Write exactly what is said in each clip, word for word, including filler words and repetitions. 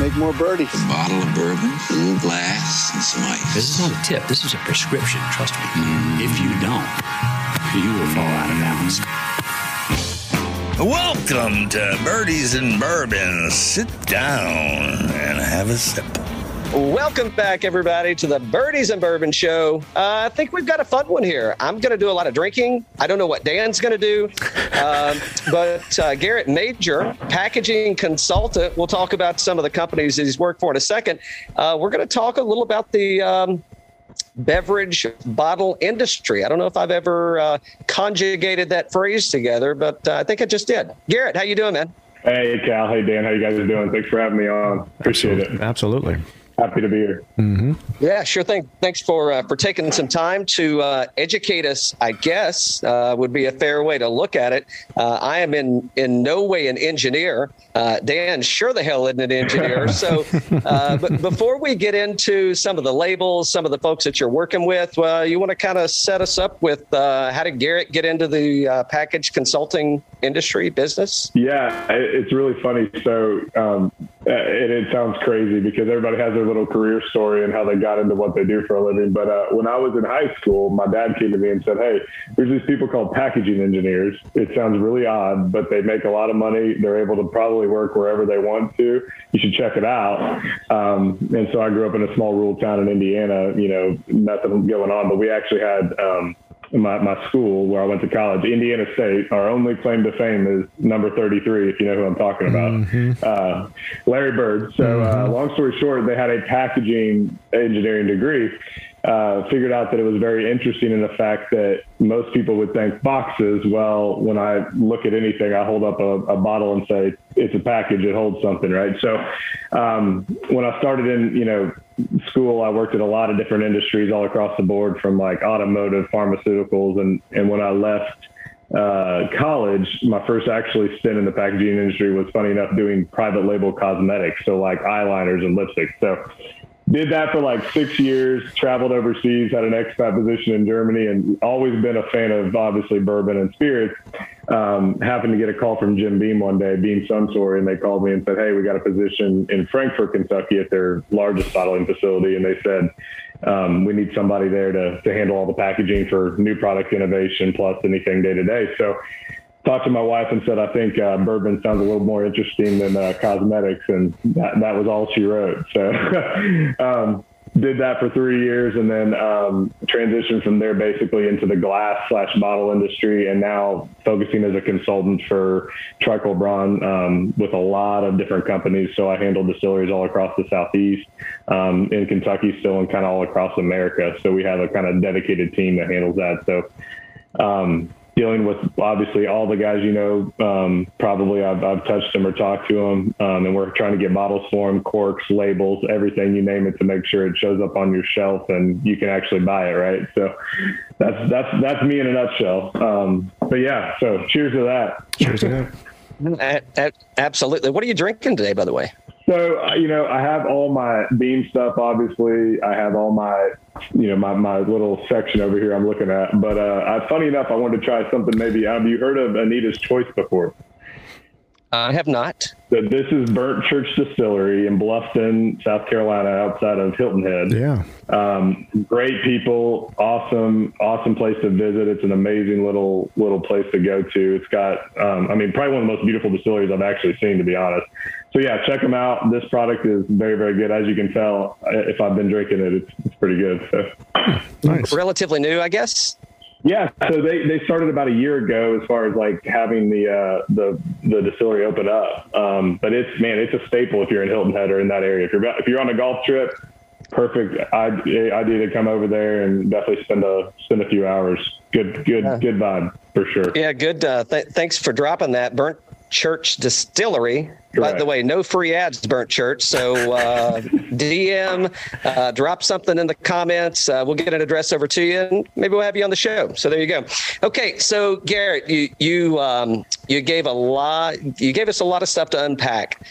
make more birdies. A bottle of bourbon, a little glass, and some ice. This is not a tip. This is a prescription, trust me. Mm. If you don't, you will fall out of balance. Welcome to Birdies and Bourbon. Sit down and have a sip. Welcome back, everybody, to the Birdies and Bourbon Show. Uh, I think we've got a fun one here. I'm going to do a lot of drinking. I don't know what Dan's going to do, um, but uh, Garrett Major, packaging consultant, we'll talk about some of the companies he's worked for in a second. Uh, we're going to talk a little about the um, beverage bottle industry. I don't know if I've ever uh, conjugated that phrase together, but uh, I think I just did. Garrett, how you doing, man? Hey, Cal. Hey, Dan. How you guys are doing? Thanks for having me on. Appreciate it. Absolutely. Happy to be here. Mm-hmm. Yeah, sure thing. Thanks for uh, for taking some time to uh, educate us, I guess, uh, would be a fair way to look at it. Uh, I am in, in no way an engineer. Uh, Dan sure the hell isn't an engineer. So, uh, but before we get into some of the labels, some of the folks that you're working with, well, you want to kind of set us up with uh, how did Garrett get into the uh, package consulting industry business? Yeah, it, it's really funny. So, um, Uh, and it sounds crazy because everybody has their little career story and how they got into what they do for a living. But uh, when I was in high school, my dad came to me and said, hey, there's these people called packaging engineers. It sounds really odd, but they make a lot of money. They're able to probably work wherever they want to. You should check it out. Um, and so I grew up in a small rural town in Indiana, you know, nothing going on, but we actually had um, my, my school where I went to college, Indiana State, our only claim to fame is number thirty-three, if you know who I'm talking about, mm-hmm. uh, Larry Bird. So uh, long story short, they had a packaging engineering degree, uh, figured out that it was very interesting in the fact that most people would think boxes. Well, when I look at anything, I hold up a, a bottle and say, it's a package, it holds something, right? So um, when I started in, you know, school, I worked at a lot of different industries all across the board, from like automotive, pharmaceuticals. And, and when I left uh, college, my first actually stint in the packaging industry was, funny enough, doing private label cosmetics. So like eyeliners and lipsticks. So did that for like six years, traveled overseas, had an expat position in Germany, and always been a fan of obviously bourbon and spirits. Um, happened to get a call from Jim Beam one day, Beam Suntory, and they called me and said, hey, we got a position in Frankfort, Kentucky at their largest bottling facility. And they said, um, we need somebody there to, to handle all the packaging for new product innovation, plus anything day to day. So talked to my wife and said, I think uh, bourbon sounds a little more interesting than uh, cosmetics. And that, that was all she wrote. So um, did that for three years and then um, transitioned from there basically into the glass slash bottle industry, and now focusing as a consultant for Tricol Braun um, with a lot of different companies. So I handle distilleries all across the Southeast, um, in Kentucky still, and kind of all across America. So we have a kind of dedicated team that handles that. So um dealing with obviously all the guys, you know, um, probably I've, I've touched them or talked to them, um, and we're trying to get bottles for them, corks, labels, everything, you name it, to make sure it shows up on your shelf and you can actually buy it, right? So that's that's that's me in a nutshell. Um, but yeah, so cheers to that. Cheers to that. Absolutely. What are you drinking today, by the way? So, you know, I have all my Beam stuff, obviously. I have all my, you know, my, my little section over here I'm looking at. But uh, I, funny enough, I wanted to try something maybe. Have you heard of Anita's Choice before? I have not. So this is Burnt Church Distillery in Bluffton, South Carolina, outside of Hilton Head. Yeah. Um, great people. Awesome, awesome place to visit. It's an amazing little little place to go to. It's got, um, I mean, probably one of the most beautiful distilleries I've actually seen, to be honest. So yeah, check them out. This product is very, very good. As you can tell, if I've been drinking it, it's, it's pretty good. So. Nice. Relatively new, I guess. Yeah. So they, they started about a year ago as far as like having the, uh, the, the distillery open up. Um, but it's, man, it's a staple if you're in Hilton Head or in that area. If you're, if you're on a golf trip, perfect idea to come over there and definitely spend a, spend a few hours. Good, good, yeah. Good vibe for sure. Yeah. Good. Uh, th- thanks for dropping that. Burnt Church Distillery. Correct. By the way, no free ads, Burnt Church. So uh, D M, uh, drop something in the comments. Uh, we'll get an address over to you, and maybe we'll have you on the show. So there you go. Okay, so Garrett, you you um, you gave a lot. You gave us a lot of stuff to unpack,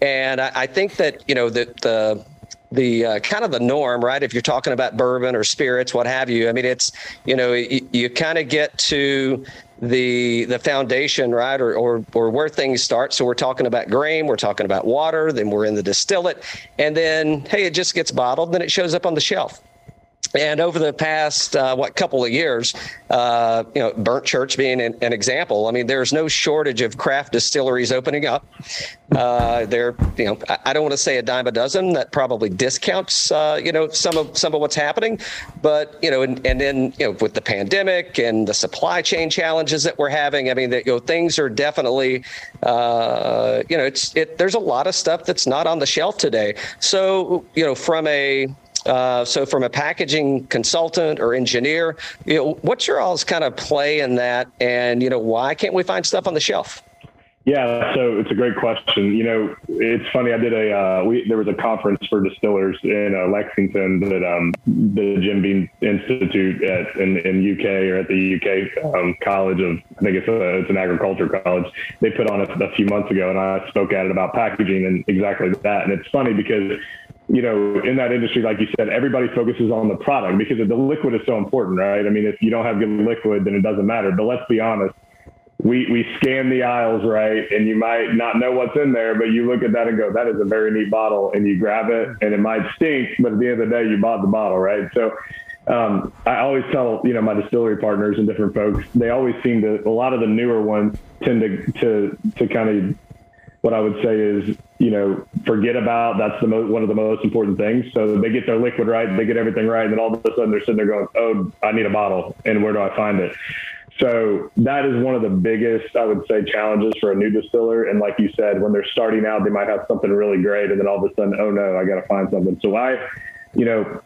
and I, I think that you know that the. the the uh, kind of the norm, right? If you're talking about bourbon or spirits, what have you, I mean, it's, you know, you, you kind of get to the the foundation, right, or, or or where things start. So we're talking about grain, we're talking about water, then we're in the distillate, and then, hey, it just gets bottled, then it shows up on the shelf. And over the past, uh, what, couple of years, uh, you know, Burnt Church being an, an example, I mean, there's no shortage of craft distilleries opening up. Uh, they're, you know, I, I don't want to say a dime a dozen. That probably discounts, uh, you know, some of some of what's happening. But, you know, and, and then, you know, with the pandemic and the supply chain challenges that we're having, I mean, that, you know, things are definitely, uh, you know, it's it. There's a lot of stuff that's not on the shelf today. So, you know, from a Uh, so from a packaging consultant or engineer, you know, what's your all's kind of play in that? And, you know, why can't we find stuff on the shelf? Yeah, so it's a great question. You know, it's funny. I did a uh, we there was a conference for distillers in uh, Lexington that um, the Jim Beam Institute at in, in U K or at the U K um, College of I think it's a, it's an agriculture college. They put on a, a few months ago, and I spoke at it about packaging and exactly that. And it's funny because, you know, in that industry, like you said, everybody focuses on the product because the liquid is so important, right? I mean, if you don't have good liquid, then it doesn't matter. But let's be honest, we we scan the aisles, right? And you might not know what's in there, but you look at that and go, that is a very neat bottle. And you grab it and it might stink, but at the end of the day, you bought the bottle, right? So um, I always tell, you know, my distillery partners and different folks, they always seem to, a lot of the newer ones tend to, to, to kind of, what I would say is, you know, forget about that's the most, one of the most important things. So they get their liquid right, they get everything right, and then all of a sudden they're sitting there going, oh, I need a bottle, and where do I find it? So that is one of the biggest, I would say, challenges for a new distiller. And like you said, when they're starting out, they might have something really great, and then all of a sudden, oh no, I got to find something. So I, you know,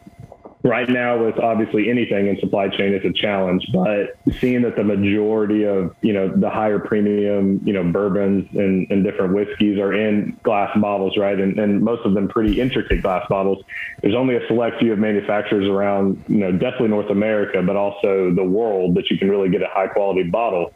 right now with obviously anything in supply chain, it's a challenge, but seeing that the majority of, you know, the higher premium, you know, bourbons and, and different whiskeys are in glass bottles, right? And, and most of them pretty intricate glass bottles. There's only a select few of manufacturers around, you know, definitely North America, but also the world that you can really get a high quality bottle.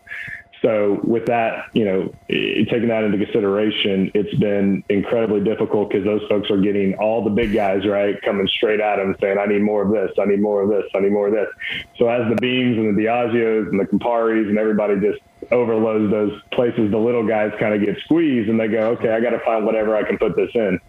So with that, you know, taking that into consideration, it's been incredibly difficult because those folks are getting all the big guys, right, coming straight at them saying, I need more of this, I need more of this, I need more of this. So as the Beams and the Diageos and the Camparis and everybody just overloads those places, the little guys kind of get squeezed and they go, okay, I got to find whatever I can put this in.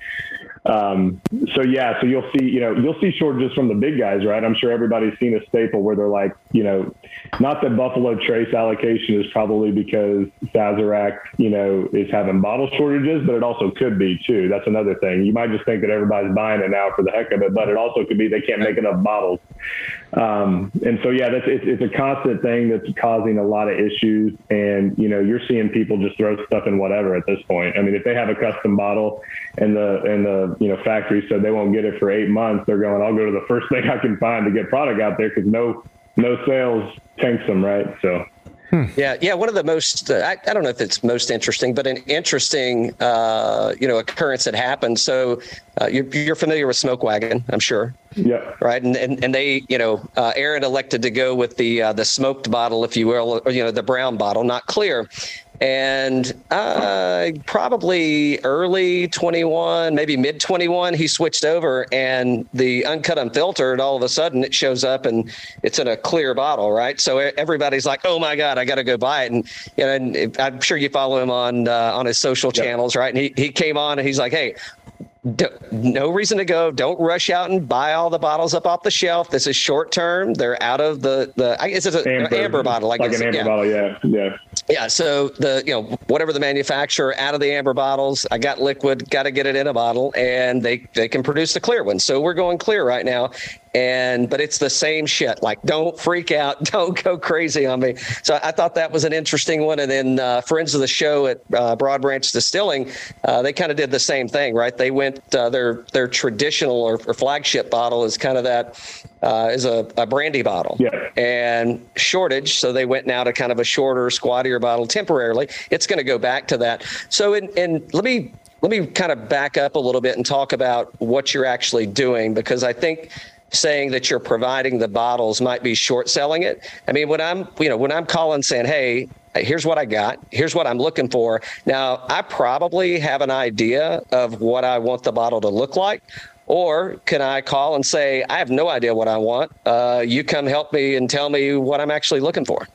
Um, so yeah, so you'll see, you know, you'll see shortages from the big guys, right? I'm sure everybody's seen a staple where they're like, you know, not that Buffalo Trace allocation is probably because Sazerac, you know, is having bottle shortages, but it also could be too. That's another thing. You might just think that everybody's buying it now for the heck of it, but it also could be they can't make enough bottles. Um, and so, yeah, that's, it's, it's a constant thing that's causing a lot of issues. And, you know, you're seeing people just throw stuff in whatever at this point. I mean, if they have a custom bottle and the, and the, you know, factory said they won't get it for eight months, they're going, I'll go to the first thing I can find to get product out there because no, no sales tanks them. Right. So. Hmm. Yeah. Yeah. One of the most, uh, I, I don't know if it's most interesting, but an interesting, uh, you know, occurrence that happened. So uh, you're, you're familiar with Smoke Wagon, I'm sure. Yeah. Right. And, and, and they, you know, uh, Aaron elected to go with the, uh, the smoked bottle, if you will, or, you know, the brown bottle, not clear. And uh, probably early twenty-one, maybe mid twenty-one, he switched over, and the uncut, unfiltered, all of a sudden it shows up and it's in a clear bottle, right? So everybody's like, "Oh my God, I got to go buy it!" And you know, and I'm sure you follow him on uh, on his social yep. channels, right? And he he came on and he's like, "Hey, do, no reason to go. Don't rush out and buy all the bottles up off the shelf. This is short term. They're out of the the. I guess it's an amber. amber bottle. I like guess. an amber yeah. bottle. Yeah, yeah, yeah. So the you know whatever the manufacturer out of the amber bottles. I got liquid. Got to get it in a bottle, and they they can produce the clear one. So we're going clear right now. And but it's the same shit. Like, don't freak out. Don't go crazy on me. So I thought that was an interesting one. And then uh, friends of the show at uh, Broad Branch Distilling, uh, they kind of did the same thing, right? They went uh, their their traditional or, or flagship bottle is kind of that uh, is a, a brandy bottle. Yeah. And shortage. So they went now to kind of a shorter, squattier bottle temporarily. It's going to go back to that. So in, in let me. Let me kind of back up a little bit and talk about what you're actually doing, because I think saying that you're providing the bottles might be short selling it. I mean, when I'm, you know, when I'm calling saying, hey, here's what I got, here's what I'm looking for. Now, I probably have an idea of what I want the bottle to look like. Or can I call and say, I have no idea what I want. Uh, you come help me and tell me what I'm actually looking for.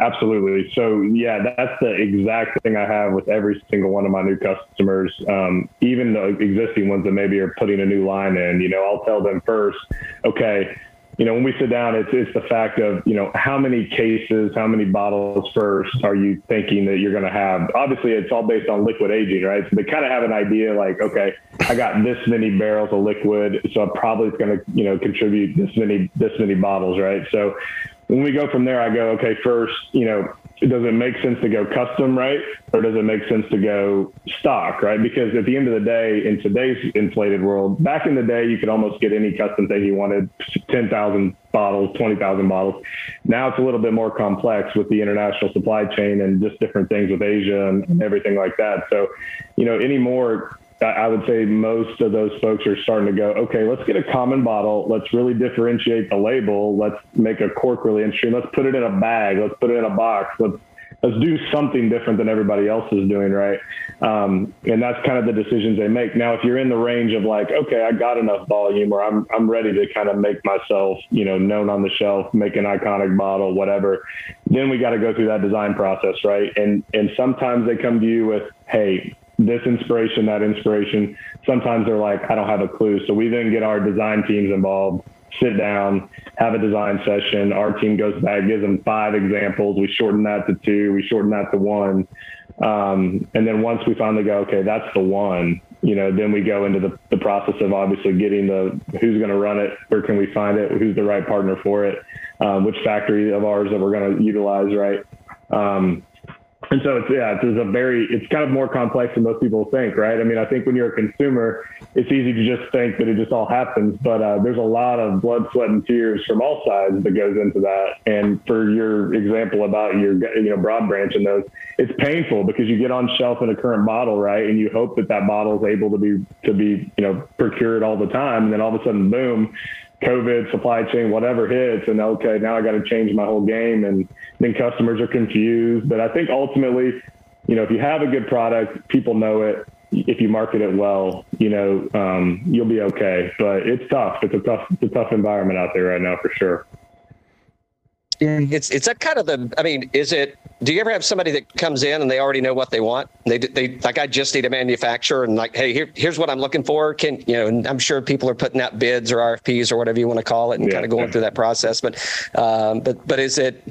Absolutely. So yeah, that's the exact thing I have with every single one of my new customers. Um, even the existing ones that maybe are putting a new line in, you know, I'll tell them first, okay, you know, when we sit down, it's, it's the fact of, you know, how many cases, how many bottles first are you thinking that you're going to have? Obviously, it's all based on liquid aging, right? So they kind of have an idea like, okay, I got this many barrels of liquid, so I'm probably going to, you know, contribute this many, this many bottles, right? So when we go from there, I go, okay, first, you know, does it make sense to go custom, right? Or does it make sense to go stock, right? Because at the end of the day, in today's inflated world, back in the day, you could almost get any custom thing you wanted, ten thousand bottles, twenty thousand bottles. Now it's a little bit more complex with the international supply chain and just different things with Asia and everything like that. So, you know, anymore, I would say most of those folks are starting to go, okay, let's get a common bottle. Let's really differentiate the label. Let's make a cork really interesting. Let's put it in a bag. Let's put it in a box. Let's, let's do something different than everybody else is doing. Right. Um, and that's kind of the decisions they make. Now, if you're in the range of like, okay, I got enough volume, or I'm, I'm ready to kind of make myself, you know, known on the shelf, make an iconic bottle, whatever, then we got to go through that design process. Right. And, and sometimes they come to you with, hey, this inspiration, that inspiration. Sometimes they're like, I don't have a clue. So we then get our design teams involved, sit down, have a design session. Our team goes back, gives them five examples. We shorten that to two. We shorten that to one. Um, and then once we finally go, okay, that's the one, you know, then we go into the, the process of obviously getting the, who's going to run it, where can we find it, who's the right partner for it, um, which factory of ours that we're going to utilize, right? Um, And so, it's, yeah, it's a very, it's kind of more complex than most people think, right? I mean, I think when you're a consumer, it's easy to just think that it just all happens, but uh, there's a lot of blood, sweat, and tears from all sides that goes into that. And for your example about your, you know, broad branch and those, it's painful because you get on shelf in a current bottle, right? And you hope that that bottle is able to be, to be, you know, procured all the time. And then all of a sudden, boom, COVID, supply chain, whatever hits, and okay, now I got to change my whole game, and then customers are confused. But I think ultimately, you know, if you have a good product, people know it. If you market it well, you know, um, you'll be okay. But it's tough. It's a tough, it's a tough environment out there right now for sure. It's it's that kind of the. I mean, is it? Do you ever have somebody that comes in and they already know what they want? They they like, I just need a manufacturer, and like, hey, here here's what I'm looking for. Can you know? And I'm sure people are putting out bids or R F Ps or whatever you want to call it, and yeah, kind of going yeah. through that process. But um, but but is it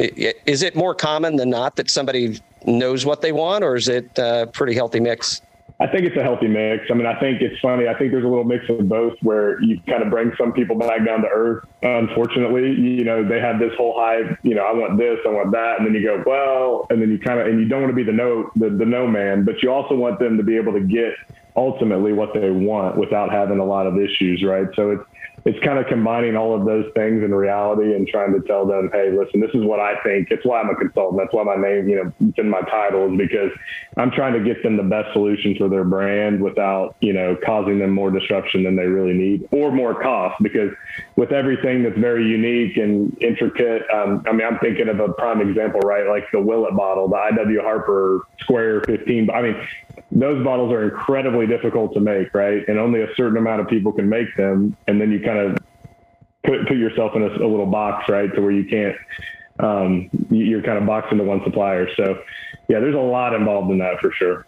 is it more common than not that somebody knows what they want, or is it a pretty healthy mix? I think it's a healthy mix. I mean, I think it's funny. I think there's a little mix of both where you kind of bring some people back down to earth. Unfortunately, you know, they have this whole hype, you know, I want this, I want that. And then you go, well, and then you kind of, and you don't want to be the no, the, the no man, but you also want them to be able to get ultimately what they want without having a lot of issues. Right. So it's, it's kind of combining all of those things in reality and trying to tell them, hey, listen, this is what I think. It's why I'm a consultant. That's why my name, you know, it's in my title, is because I'm trying to get them the best solution for their brand without, you know, causing them more disruption than they really need, or more cost. Because with everything that's very unique and intricate, um, I mean, I'm thinking of a prime example, right? Like the Willett bottle, the I W Harper Square fifteen. I mean, those bottles are incredibly difficult to make, right? And only a certain amount of people can make them. And then you kind of put, put yourself in a, a little box, right? To where you can't, um, you're kind of boxed into one supplier. So yeah, there's a lot involved in that for sure.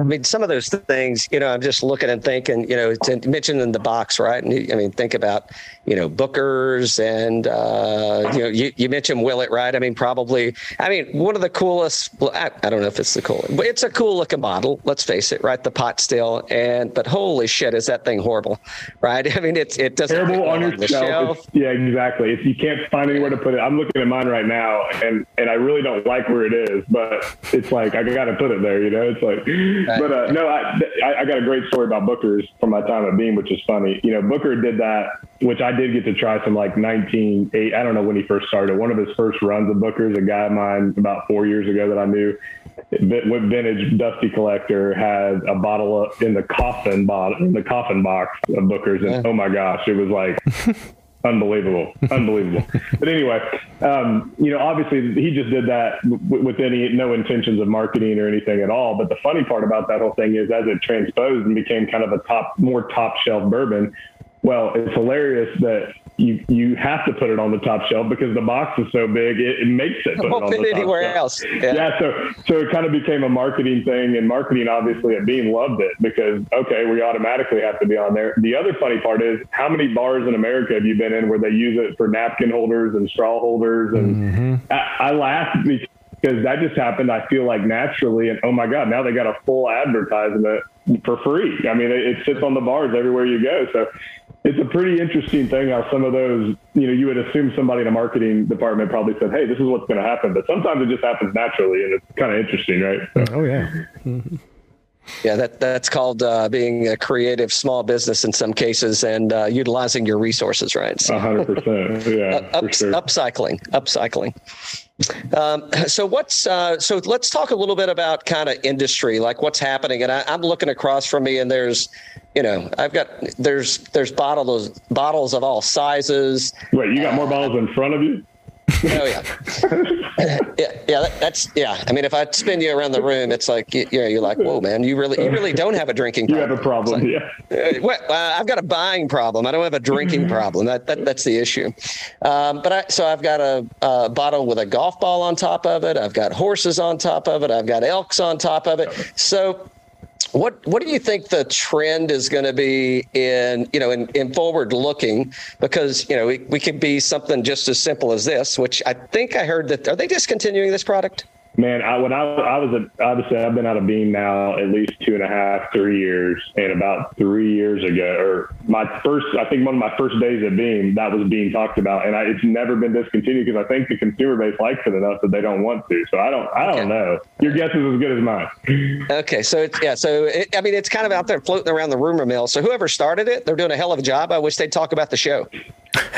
I mean, some of those things, you know, I'm just looking and thinking, you know, it's mentioned in the box, right? And I mean, think about, you know, Booker's and, uh, you know, you, you mentioned Willett, right? I mean, probably, I mean, one of the coolest, I, I don't know if it's the coolest, but it's a cool looking bottle. Let's face it, right? The pot still. And, but holy shit, is that thing horrible, right? I mean, it's, it doesn't. Terrible on your shelf. shelf. It's, yeah, exactly. If you can't find anywhere to put it, I'm looking at mine right now and, and I really don't like where it is, but it's like, I got to put it there, you know, it's like, but uh, no, I, I got a great story about Booker's from my time at Beam, which is funny. You know, Booker did that, which I did get to try some like nineteen eighty. I don't know when he first started. One of his first runs of Booker's, a guy of mine about four years ago that I knew, vintage Dusty Collector, had a bottle up in the coffin bottle, in the coffin box of Booker's, and oh my gosh, it was like. Unbelievable. Unbelievable. But anyway, um, you know, obviously he just did that w- with any, no intentions of marketing or anything at all. But the funny part about that whole thing is as it transposed and became kind of a top, more top shelf bourbon. Well, it's hilarious that you you have to put it on the top shelf because the box is so big, it, it makes it put it on the top shelf. It won't fit anywhere else. Yeah. yeah, so so it kind of became a marketing thing, and marketing obviously at Beam loved it because, okay, we automatically have to be on there. The other funny part is how many bars in America have you been in where they use it for napkin holders and straw holders? And mm-hmm. I, I laugh because Because that just happened, I feel like, naturally. And, oh, my God, now they got a full advertisement for free. I mean, it, it sits on the bars everywhere you go. So it's a pretty interesting thing how some of those, you know, you would assume somebody in a marketing department probably said, hey, this is what's going to happen. But sometimes it just happens naturally, and it's kind of interesting, right? So. Oh, yeah. Mm-hmm. Yeah, that that's called uh, being a creative small business in some cases, and uh, utilizing your resources, right? A hundred percent. Yeah, uh, up, for sure. Upcycling, upcycling. Um, so what's uh, so? Let's talk a little bit about kind of industry, like what's happening. And I, I'm looking across from me, and there's, you know, I've got there's there's bottles bottles of all sizes. Wait, you got uh, more bottles in front of you? Oh yeah, yeah, yeah. That, that's yeah. I mean, if I spin you around the room, it's like you, you know, you're like, whoa, man, you really, you really don't have a drinking problem. You have a problem, like, yeah. Well, I've got a buying problem. I don't have a drinking problem. That, that that's the issue. Um, but I, so I've got a, a bottle with a golf ball on top of it. I've got horses on top of it. I've got elks on top of it. So. What what do you think the trend is going to be in, you know, in, in forward looking? Because, you know, we, we could be something just as simple as this, which I think I heard that, are they discontinuing this product? Man, I, when I, I was, a, obviously I've been out of Beam now at least two and a half, three years. And about three years ago, or my first, I think one of my first days at Beam, that was being talked about. And I, it's never been discontinued because I think the consumer base likes it enough that they don't want to. So I don't, I okay. don't know. Your guess is as good as mine. Okay. So it's, yeah. So it, I mean, it's kind of out there floating around the rumor mill. So whoever started it, they're doing a hell of a job. I wish they'd talk about the show.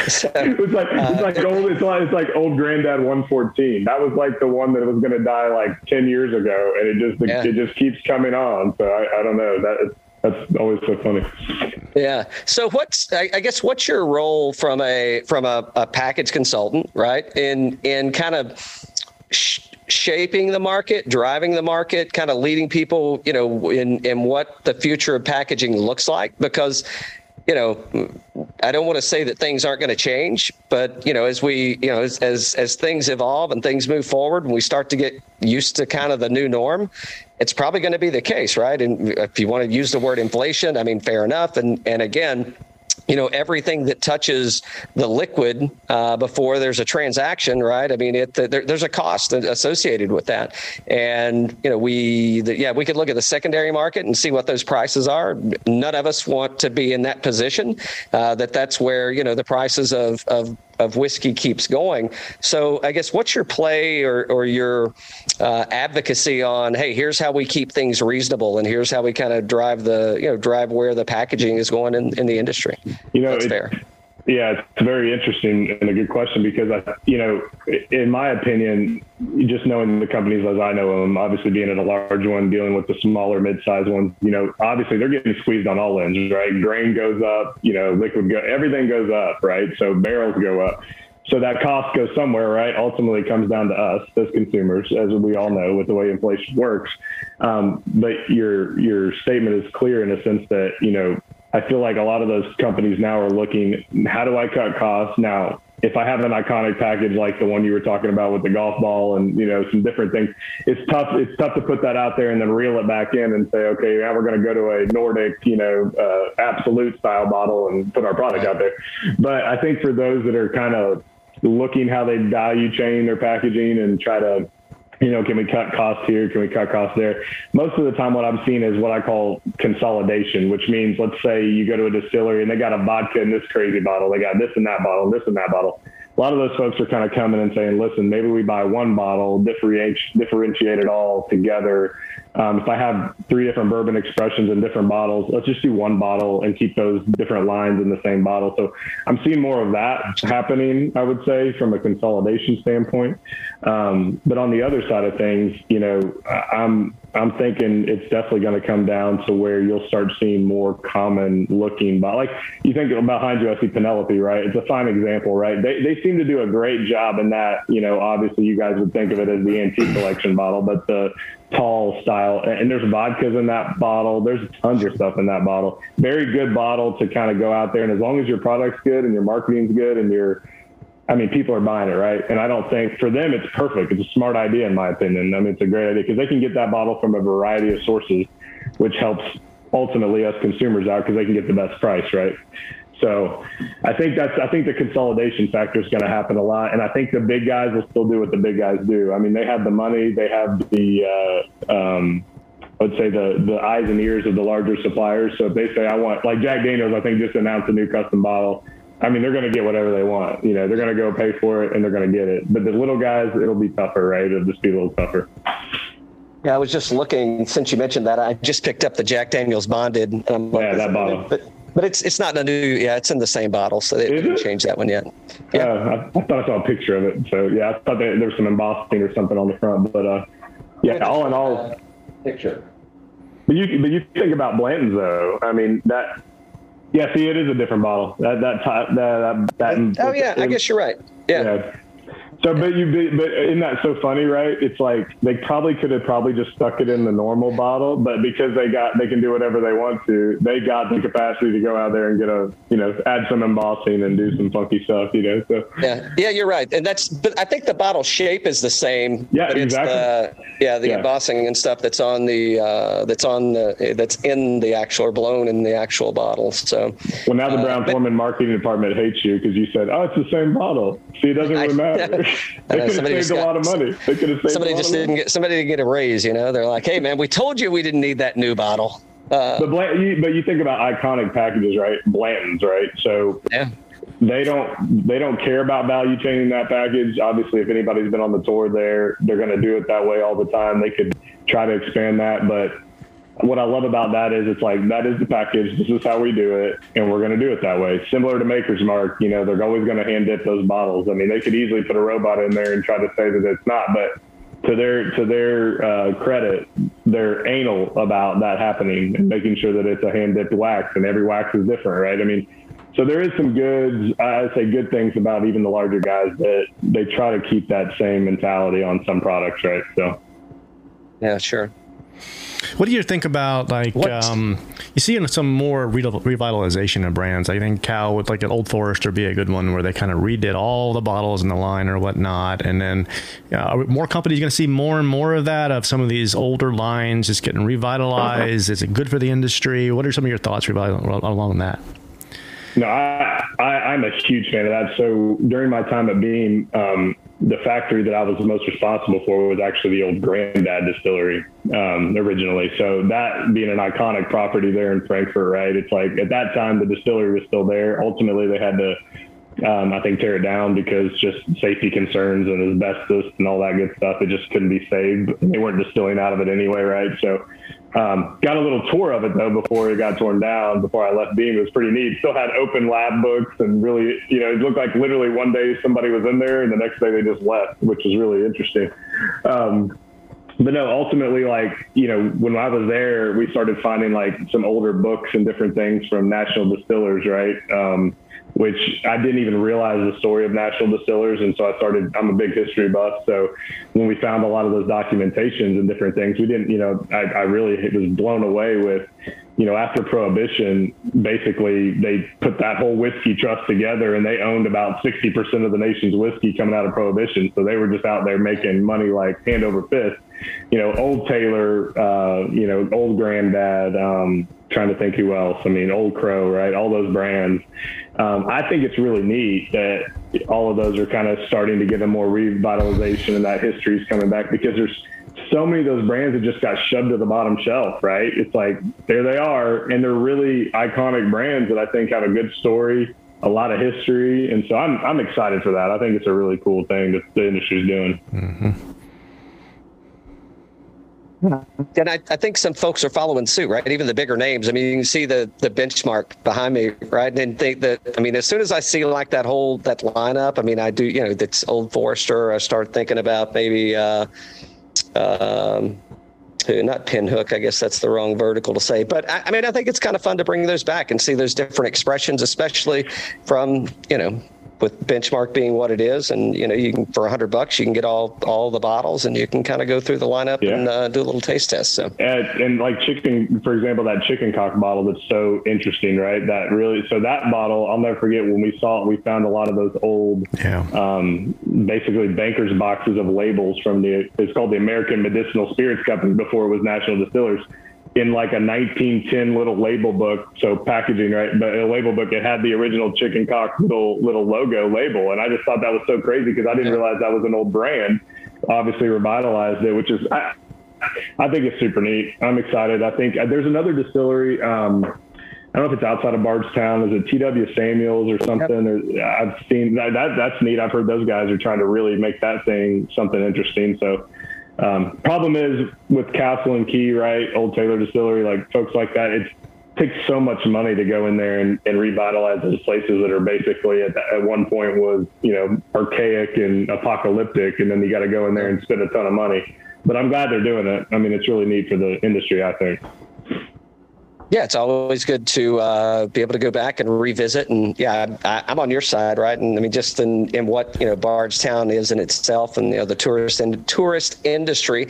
So, it's like it's like uh, old it's like, it's like Old Granddad one fourteen. That was like the one that was going to die like ten years ago, and it just yeah. it just keeps coming on. So I, I don't know that that's always so funny. Yeah. So what's I, I guess what's your role from a from a, a package consultant, right? In in kind of sh- shaping the market, driving the market, kind of leading people, you know, in in what the future of packaging looks like, because. You know, I don't want to say that things aren't going to change, but, you know, as we, you know, as, as as things evolve and things move forward and we start to get used to kind of the new norm, it's probably going to be the case, right? And if you want to use the word inflation, I mean, fair enough. And, and again, you know, everything that touches the liquid uh, before there's a transaction, right? I mean, it, there, there's a cost associated with that. And, you know, we, the, yeah, we could look at the secondary market and see what those prices are. None of us want to be in that position, uh, that that's where, you know, the prices of, of, of whiskey keeps going. So I guess what's your play or, or your uh, advocacy on, hey, here's how we keep things reasonable and here's how we kind of drive the, you know, drive where the packaging is going in, in the industry. You know, it's fair. Yeah, it's very interesting and a good question because, I, you know, in my opinion, just knowing the companies as I know them, obviously being at a large one, dealing with the smaller mid-sized ones, you know, obviously they're getting squeezed on all ends, right? Grain goes up, you know, liquid, go, everything goes up, right? So barrels go up. So that cost goes somewhere, right? Ultimately it comes down to us as consumers, as we all know with the way inflation works. Um, but your your statement is clear in a sense that, you know, I feel like a lot of those companies now are looking, how do I cut costs? Now, if I have an iconic package like the one you were talking about with the golf ball and, you know, some different things, it's tough. It's tough to put that out there and then reel it back in and say, okay, now we're going to go to a Nordic, you know, uh, absolute style bottle and put our product out there. But I think for those that are kind of looking how they value chain their packaging and try to, you know, can we cut costs here? Can we cut costs there? Most of the time what I'm seeing is what I call consolidation, which means let's say you go to a distillery and they got a vodka in this crazy bottle. They got this and that bottle, this and that bottle. A lot of those folks are kind of coming and saying, listen, maybe we buy one bottle, differentiate, differentiate it all together. Um, if I have three different bourbon expressions in different bottles, let's just do one bottle and keep those different lines in the same bottle. So I'm seeing more of that happening, I would say, from a consolidation standpoint. Um, but on the other side of things, you know, I'm I'm thinking it's definitely going to come down to where you'll start seeing more common looking, but like you think behind you, I see Penelope, right? It's a fine example, right? They they seem to do a great job in that, you know, obviously you guys would think of it as the antique collection bottle, but the tall style, and there's vodkas in that bottle. There's tons of stuff in that bottle. Very good bottle to kind of go out there. And as long as your product's good and your marketing's good and your, I mean, people are buying it, right? And I don't think for them, it's perfect. It's a smart idea, in my opinion. I mean, it's a great idea because they can get that bottle from a variety of sources, which helps ultimately us consumers out because they can get the best price, right? So I think that's, I think the consolidation factor is going to happen a lot. And I think the big guys will still do what the big guys do. I mean, they have the money, they have the, uh, um, I would say the, the eyes and ears of the larger suppliers. So if they say, I want, like Jack Daniels, I think just announced a new custom bottle. I mean, they're going to get whatever they want, you know, they're going to go pay for it and they're going to get it. But the little guys, it'll be tougher, right? It'll just be a little tougher. Yeah, I was just looking, since you mentioned that, I just picked up the Jack Daniels bonded. And I'm like, yeah, that bottle. But, but it's it's not a new, yeah, it's in the same bottle, so they didn't change that one yet. Yeah, uh, I, I thought I saw a picture of it. So, yeah, I thought they, there was some embossing or something on the front. But, uh, yeah, all in all. Picture. But you, but you think about Blanton's, though. I mean, that, yeah, see, it is a different bottle. That, that, that, that, that oh, yeah, it, I guess you're right. Yeah. yeah. So, but you, but isn't that so funny, right? It's like they probably could have probably just stuck it in the normal bottle, but because they got, they can do whatever they want to, they got the capacity to go out there and get a, you know, add some embossing and do some funky stuff, you know. So yeah, yeah, you're right, and that's. But I think the bottle shape is the same. Yeah, but it's exactly. The, yeah, the yeah. embossing and stuff that's on the uh, that's on the that's in the actual or blown in the actual bottle. So well, now the Brown-Forman uh, marketing department hates you because you said, oh, it's the same bottle. See, it doesn't really I, matter. Yeah. They could have saved a lot of money. They could have saved somebody just didn't get somebody didn't get a raise, you know. They're like, "Hey, man, we told you we didn't need that new bottle." Uh, but Blant, you, but you think about iconic packages, right? Blanton's, right? So yeah, they don't they don't care about value chaining that package. Obviously, if anybody's been on the tour there, they're going to do it that way all the time. They could try to expand that, but what I love about that is it's like, that is the package. This is how we do it. And we're going to do it that way. Similar to Maker's Mark, you know, they're always going to hand dip those bottles. I mean, they could easily put a robot in there and try to say that it's not, but to their, to their uh, credit, they're anal about that happening and making sure that it's a hand dipped wax and every wax is different. Right. I mean, so there is some good, I say good things about even the larger guys that they try to keep that same mentality on some products. Right. So. Yeah, sure. What do you think about, like, um, you see some more re- revitalization of brands? I think Cal would, like, an Old Forester be a good one where they kind of redid all the bottles in the line or whatnot. And then uh, are more companies going to see more and more of that, of some of these older lines just getting revitalized? Uh-huh. Is it good for the industry? What are some of your thoughts along that? No, I, I, I'm a huge fan of that. So during my time at Beam, um, the factory that I was most responsible for was actually the Old Granddad Distillery um, originally. So that being an iconic property there in Frankfort, right? It's like at that time, the distillery was still there. Ultimately, they had to, um, I think, tear it down because just safety concerns and asbestos and all that good stuff. It just couldn't be saved. They weren't distilling out of it anyway, right? So um, got a little tour of it, though, before it got torn down, before I left Beam. It was pretty neat. Still had open lab books and really, you know, it looked like literally one day somebody was in there and the next day they just left, which is really interesting. Um, but no, ultimately, like, you know, when I was there, we started finding like some older books and different things from National Distillers, right? Um, which I didn't even realize the story of National Distillers. And so I started, I'm a big history buff. So when we found a lot of those documentations and different things, we didn't, you know, I, I really it was blown away with, you know, after Prohibition, basically they put that whole whiskey trust together and they owned about sixty percent of the nation's whiskey coming out of Prohibition. So they were just out there making money like hand over fist, you know, Old Taylor, uh, you know, Old Granddad, um, trying to think who else. I mean, Old Crow, right? All those brands. Um, I think it's really neat that all of those are kind of starting to get a more revitalization and that history is coming back because there's so many of those brands that just got shoved to the bottom shelf, right? It's like, there they are. And they're really iconic brands that I think have a good story, a lot of history. And so I'm, I'm excited for that. I think it's a really cool thing that the industry's doing. Mm-hmm. And I, I think some folks are following suit, right? Even the bigger names. I mean, you can see the the benchmark behind me, right? And think that, I mean, as soon as I see like that whole, that lineup, I mean, I do, you know, that's Old Forester. I start thinking about maybe, uh, um, not Pinhook, I guess that's the wrong vertical to say. But I, I mean, I think it's kind of fun to bring those back and see those different expressions, especially from, you know, with Benchmark being what it is, and you know, you can, for a hundred bucks, you can get all all the bottles, and you can kind of go through the lineup yeah. and uh, do a little taste test. So and, and like chicken, for example, that Chicken Cock bottle that's so interesting, right? That really, so that bottle, I'll never forget when we saw it. We found a lot of those old, yeah. um, basically banker's boxes of labels from the. It's called the American Medicinal Spirits Company before it was National Distillers. In like a nineteen ten little label book, so packaging, right? But in a label book, it had the original Chicken Cock little little logo label, and I just thought that was so crazy because I didn't realize that was an old brand. Obviously revitalized it, which is I, I think it's super neat. I'm excited. I think uh, there's another distillery. Um, I don't know if it's outside of Bardstown. Is it T W Samuels or something? Yep. I've seen that, that. That's neat. I've heard those guys are trying to really make that thing something interesting. So. Um, problem is with Castle and Key, right? Old Taylor Distillery, like folks like that, it takes so much money to go in there and, and revitalize those places that are basically at, at one point was, you know, archaic and apocalyptic. And then you got to go in there and spend a ton of money, but I'm glad they're doing it. I mean, it's really neat for the industry, I think. Yeah, it's always good to uh, be able to go back and revisit. And yeah, I, I'm on your side, right? And I mean, just in, in what, you know, Bardstown is in itself, and you know, the tourist and tourist industry,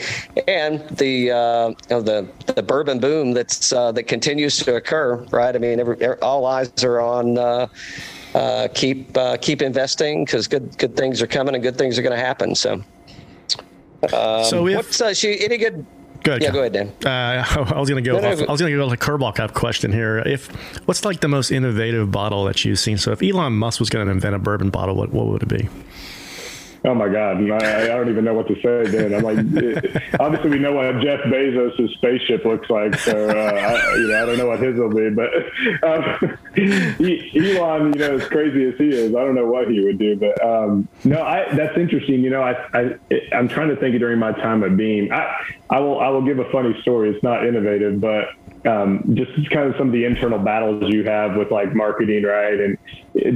and the uh, you know, the the bourbon boom that's uh, that continues to occur, right? I mean, every, every, all eyes are on. Uh, uh, keep uh, keep investing because good good things are coming and good things are going to happen. So, um, so if- what's uh, she, any good? Go ahead, yeah, go ahead, Dan. Uh, I was going to go. No, off, no, go. I was going to go to a curveball kind of question here. If what's like the most innovative bottle that you've seen? So if Elon Musk was going to invent a bourbon bottle, what what would it be? Oh my God, I, I don't even know what to say, Dan. I'm like, obviously we know what Jeff Bezos' spaceship looks like, so uh, I, you know, I don't know what his will be. But um, Elon, you know, as crazy as he is, I don't know what he would do. But um, no, I, that's interesting. You know, I, I I'm trying to think during my time at Beam. I, I will I will give a funny story. It's not innovative, but um, just kind of some of the internal battles you have with like marketing, right, and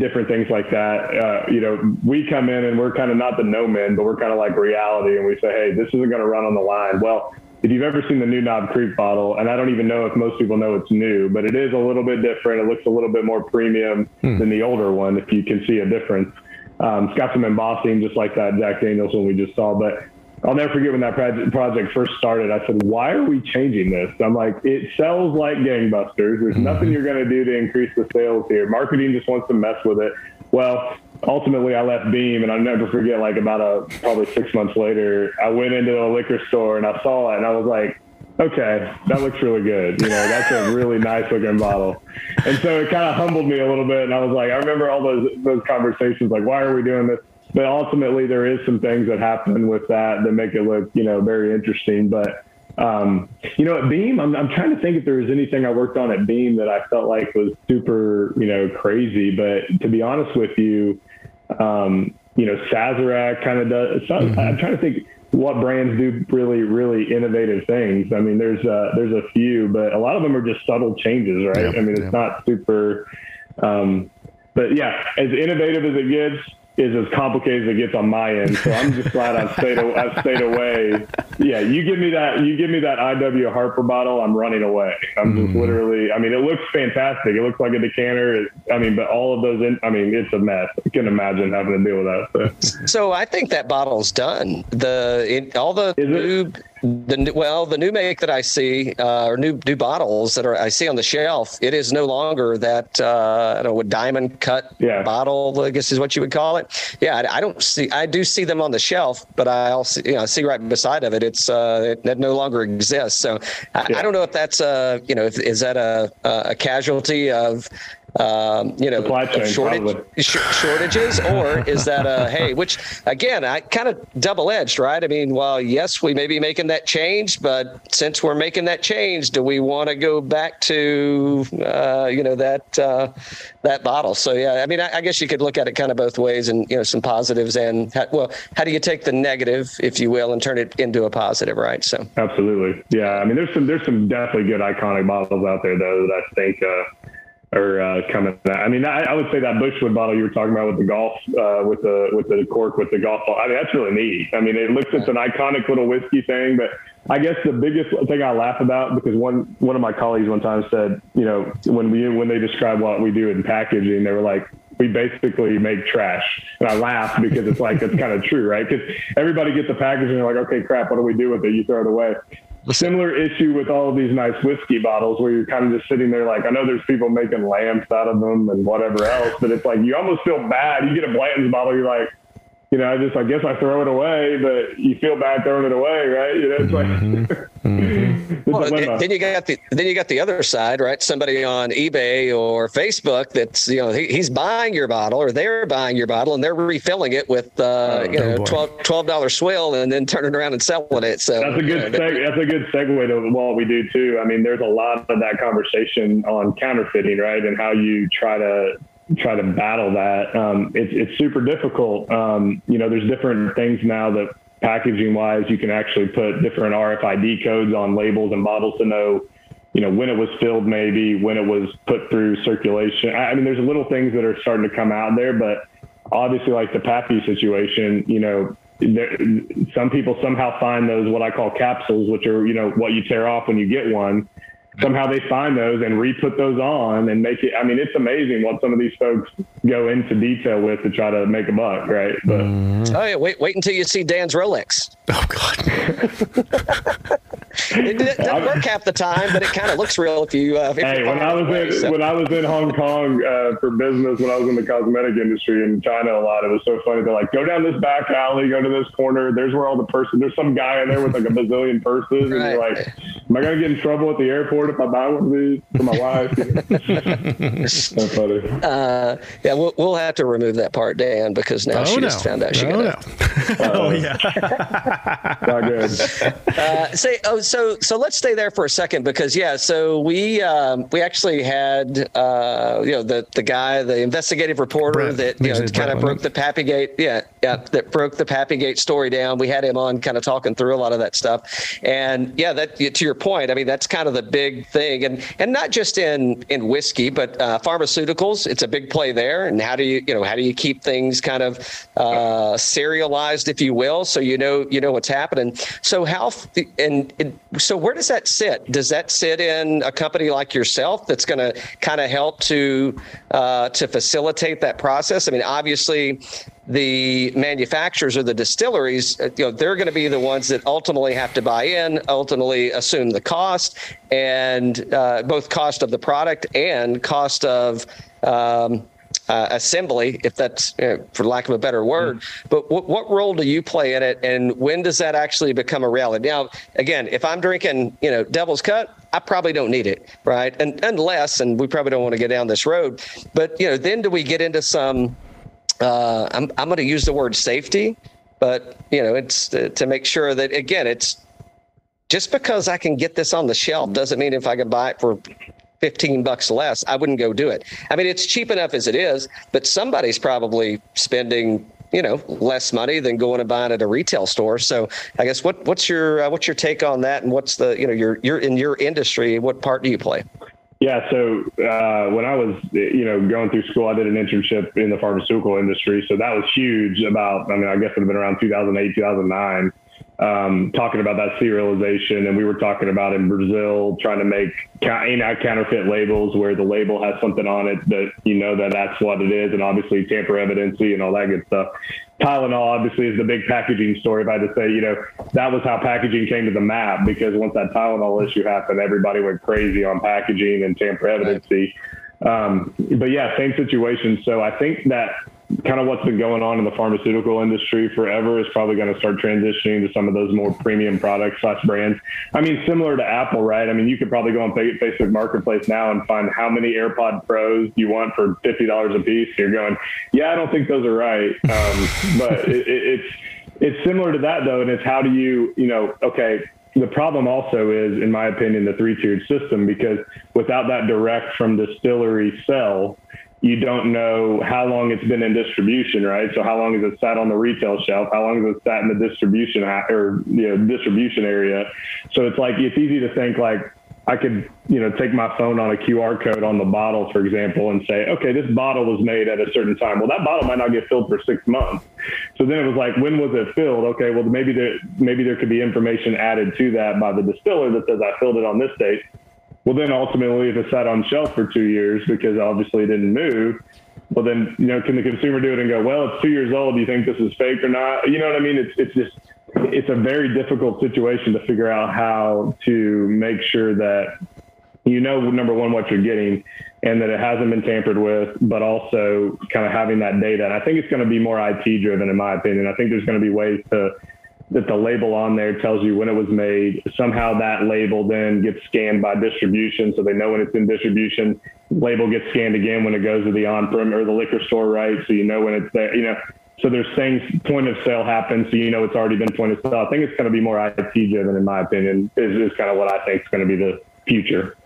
different things like that. Uh, you know, we come in and we're kind of not the no men, but we're kind of like reality, and we say, hey, this isn't going to run on the line. Well, if you've ever seen the new Knob Creek bottle, and I don't even know if most people know it's new, but it is a little bit different. It looks a little bit more premium mm. than the older one, if you can see a difference. Um, it's got some embossing, just like that Jack Daniels one we just saw, but I'll never forget when that project first started. I said, why are we changing this? I'm like, it sells like gangbusters. There's nothing you're going to do to increase the sales here. Marketing just wants to mess with it. Well, ultimately, I left Beam, and I'll never forget, like about a probably six months later, I went into a liquor store, and I saw it, and I was like, okay, that looks really good. You know, that's a really nice looking bottle. And so it kind of humbled me a little bit, and I was like, I remember all those those conversations, like, why are we doing this? But ultimately, there is some things that happen with that that make it look, you know, very interesting. But, um, you know, at Beam, I'm, I'm trying to think if there was anything I worked on at Beam that I felt like was super, you know, crazy. But to be honest with you, um, you know, Sazerac kind of does. Mm-hmm. I'm trying to think what brands do really, really innovative things. I mean, there's a, there's a few, but a lot of them are just subtle changes, right? Yeah, I mean, it's yeah. not super. Um, but, yeah, as innovative as it gets, is as complicated as it gets on my end. So I'm just glad I've stayed, I've stayed away. Yeah, you give me that, you give me that I W Harper bottle, I'm running away. I'm just mm. literally, I mean, it looks fantastic. It looks like a decanter. It, I mean, but all of those, in, I mean, it's a mess. I can imagine having to deal with that. So, so I think that bottle's done. The it, all the new, the well, the new make that I see, uh, or new new bottles that are I see on the shelf, it is no longer that uh, I don't know, diamond cut yeah. bottle, I guess is what you would call it. Yeah, I don't see. I do see them on the shelf, but I also, you know, see right beside of it. It's uh, it, it no longer exists. So I, yeah. I don't know if that's a, you know, if, is that a a casualty of, um, you know, supply chain shortage, sh- shortages, or is that a hey? Which again, I kind of double edged, right? I mean, well, yes, we may be making that change, but since we're making that change, do we want to go back to uh, you know that uh, that bottle? So yeah, I mean, I, I guess you could look at it kind of both ways, and you know, some positives and how, well, how do you take the negative, if you will, and turn it into a positive, right? So absolutely, yeah. I mean, there's some there's some definitely good iconic bottles out there though that I think. Uh, Or uh, coming. I mean, I, I would say that Bushwood bottle you were talking about with the golf, uh, with the with the cork, with the golf ball. I mean, that's really neat. I mean, it looks it's an iconic little whiskey thing. But I guess the biggest thing I laugh about, because one one of my colleagues one time said, you know, when we when they describe what we do in packaging, they were like, we basically make trash. And I laugh because it's like, it's kind of true, right? Because everybody gets the package and they're like, okay, crap, what do we do with it? You throw it away. Similar issue with all of these nice whiskey bottles where you're kind of just sitting there like, I know there's people making lamps out of them and whatever else, but it's like, you almost feel bad. You get a Blanton's bottle, you're like, you know, I just, I guess I throw it away, but you feel bad throwing it away, right? You know, it's like, mm-hmm. Well, then you got the, then you got the other side, right? Somebody on eBay or Facebook that's, you know, he, he's buying your bottle or they're buying your bottle and they're refilling it with, uh, oh, you know, twelve dollars swill and then turning around and selling it. So that's a good, you know, seg- that's a good segue to what we do too. I mean, there's a lot of that conversation on counterfeiting, right? And how you try to, try to battle that. Um, it's, it's super difficult. Um, you know, there's different things now that packaging wise, you can actually put different R F I D codes on labels and bottles to know, you know, when it was filled, maybe when it was put through circulation. I, I mean, there's little things that are starting to come out there, but obviously like the Pappy situation, you know, there, some people somehow find those, what I call capsules, which are, you know, what you tear off when you get one. Somehow they find those and re-put those on and make it. I mean, it's amazing what some of these folks go into detail with to try to make a buck, right? But oh yeah, wait, wait until you see Dan's Rolex. Oh God, it doesn't work half the time, but it kind of looks real if you. Uh, if hey, when I was way, in so. when I was in Hong Kong uh, for business, when I was in the cosmetic industry in China a lot, it was so funny. They're like, go down this back alley, go to this corner. There's where all the purses. There's some guy in there with like a bazillion purses, right. And you're like, am I gonna get in trouble at the airport if I buy one of these for my wife? That's funny. Uh, yeah, we'll, we'll have to remove that part, Dan, because now oh, she no. just found out she oh, got no. it. Uh, oh, yeah. Not good. Uh, say, oh, so so let's stay there for a second because, yeah, so we um, we actually had, uh, you know, the, the guy, the investigative reporter Brett, that you know, kind of broke the Pappygate, yeah, yeah, that broke the Pappygate story down. We had him on kind of talking through a lot of that stuff. And, yeah, that to your point, I mean, that's kind of the big thing, and and not just in in whiskey, but uh, pharmaceuticals. It's a big play there. And how do you you know how do you keep things kind of uh, serialized, if you will, so you know you know what's happening. So how and, and so where does that sit? Does that sit in a company like yourself that's going to kind of help to uh, to facilitate that process? I mean, obviously, the manufacturers or the distilleries, you know, they're going to be the ones that ultimately have to buy in, ultimately assume the cost and uh, both cost of the product and cost of um, uh, assembly, if that's, you know, for lack of a better word. Mm-hmm. But w- what role do you play in it, and when does that actually become a reality? Now, again, if I'm drinking, you know, Devil's Cut, I probably don't need it, right? And unless, and we probably don't want to go down this road, but, you know, then do we get into some Uh, I'm I'm going to use the word safety, but, you know, it's to, to make sure that, again, it's just because I can get this on the shelf doesn't mean if I can buy it for fifteen bucks less, I wouldn't go do it. I mean, it's cheap enough as it is, but somebody's probably spending, you know, less money than going and buying at a retail store. So I guess what what's your uh, what's your take on that? And what's the, you know, your your in your industry, what part do you play? Yeah. So uh, when I was, you know, going through school, I did an internship in the pharmaceutical industry. So that was huge about, I mean, I guess it would have been around two thousand eight, two thousand nine, um, talking about that serialization. And we were talking about in Brazil, trying to make ain't counterfeit labels where the label has something on it that, you know, that that's what it is. And obviously tamper evidency and all that good stuff. Tylenol obviously is the big packaging story. If I had to say, you know, that was how packaging came to the map, because once that Tylenol issue happened, everybody went crazy on packaging and tamper evidency. Right. Um, but yeah, same situation. So I think that kind of what's been going on in the pharmaceutical industry forever is probably going to start transitioning to some of those more premium products slash brands. I mean, similar to Apple, right? I mean, you could probably go on Facebook Marketplace now and find how many AirPod Pros you want for fifty dollars a piece. You're going, yeah, I don't think those are right. Um, but it, it, it's, it's similar to that though. And it's how do you, you know, okay. The problem also is, in my opinion, the three-tiered system, because without that direct from distillery sell, you don't know how long it's been in distribution, right? So how long has it sat on the retail shelf? How long has it sat in the distribution or you know, distribution area? So it's like, it's easy to think like, I could, you know, take my phone on a Q R code on the bottle, for example, and say, okay, this bottle was made at a certain time. Well, that bottle might not get filled for six months. So then it was like, when was it filled? Okay, well, maybe there, maybe there could be information added to that by the distiller that says I filled it on this date. Well, then ultimately, if it sat on shelf for two years because obviously it didn't move, well then, you know, can the consumer do it and go, well, it's two years old. Do you think this is fake or not? You know what I mean? It's, it's just, it's a very difficult situation to figure out how to make sure that, you know, number one, what you're getting and that it hasn't been tampered with, but also kind of having that data. And I think it's going to be more I T driven in my opinion. I think there's going to be ways to, that the label on there tells you when it was made. Somehow that label then gets scanned by distribution, so they know when it's in distribution. Label gets scanned again when it goes to the on-prem or the liquor store, right? So you know when it's there, you know. So there's things, point of sale happens, so you know it's already been point of sale. I think it's going to be more I T-driven, in my opinion, is, is kind of what I think is going to be the future.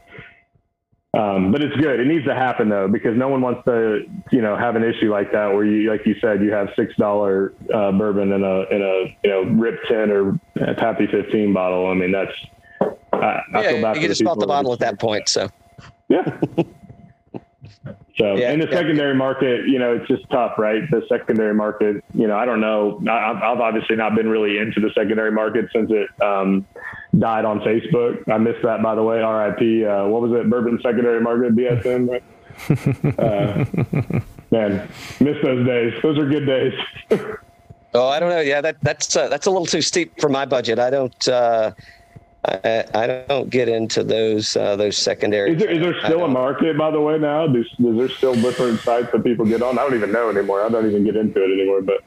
Um, but it's good. It needs to happen, though, because no one wants to, you know, have an issue like that where you, like you said, you have six dollars uh, bourbon in a, in a, you know, Rip ten or Pappy fifteen bottle. I mean, that's, I, I yeah, feel bad you for just bought the bottle at that point. So, yeah. So yeah, in the yeah, secondary yeah. market, you know, it's just tough, right? The secondary market, you know, I don't know. I, I've obviously not been really into the secondary market since it, um, died on Facebook. I missed that, by the way. R I P. Uh, what was it? Bourbon secondary market, B S M, right? Uh, man, miss those days. Those are good days. Oh, I don't know. Yeah, that that's uh, that's a little too steep for my budget. I don't. Uh, I, I don't get into those uh, those secondary. Is there, is there still a market, by the way? Now, is, is there still different sites that people get on? I don't even know anymore. I don't even get into it anymore. But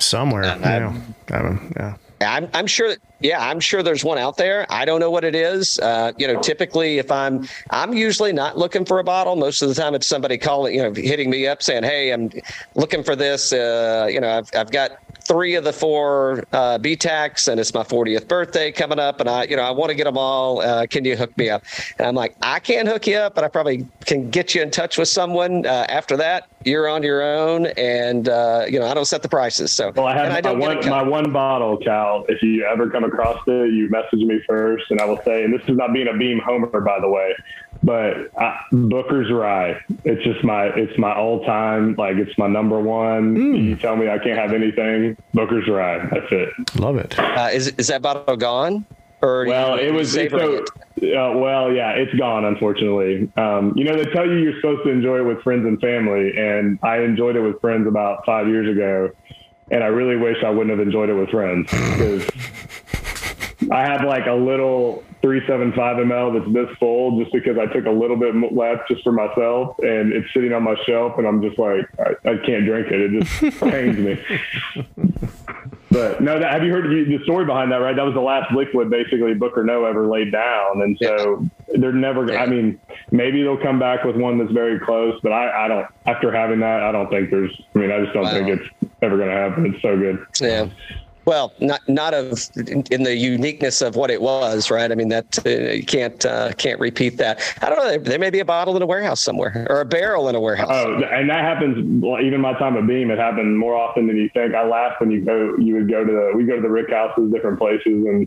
somewhere, uh, you know, I don't, yeah. I'm, I'm sure that, yeah, I'm sure there's one out there. I don't know what it is. Uh, you know, typically if I'm, I'm usually not looking for a bottle. Most of the time it's somebody calling, you know, hitting me up saying, hey, I'm looking for this. Uh, you know, I've, I've got three of the four uh, B TACs and it's my fortieth birthday coming up. And I, you know, I want to get them all. Uh, can you hook me up? And I'm like, I can't hook you up, but I probably can get you in touch with someone. Uh, after that, you're on your own. And, uh, you know, I don't set the prices. So well, I have I don't my, one, my one bottle, Cal. If you ever come across it, you message me first. And I will say, and this is not being a Beam homer, by the way, but I, Booker's Rye. It's just my, it's my all time. Like it's my number one. Mm. You tell me I can't have anything. Booker's Rye. That's it. Love it. Uh, is, is that bottle gone? Or well, it was, it's so, it? Uh, well, yeah, it's gone. Unfortunately. Um, you know, they tell you you're supposed to enjoy it with friends and family. And I enjoyed it with friends about five years ago. And I really wish I wouldn't have enjoyed it with friends, because I have like a little three seventy-five milliliters that's this full just because I took a little bit left just for myself, and it's sitting on my shelf and I'm just like, I, I can't drink it. It just pains me. But no, that, have you heard the story behind that, right? That was the last liquid basically Booker No ever laid down. And so yeah. they're never, yeah. I mean, maybe they'll come back with one that's very close, but I, I don't, after having that, I don't think there's, I mean, I just don't wow. think it's ever going to happen. It's so good. Yeah. Well, not not of in the uniqueness of what it was, right? I mean, that uh, you can't uh, can't repeat that. I don't know. There may be a bottle in a warehouse somewhere, or a barrel in a warehouse. Oh, and that happens. Even my time at Beam, it happened more often than you think. I laugh when you go. You would go to the we go to the Rick houses, different places, and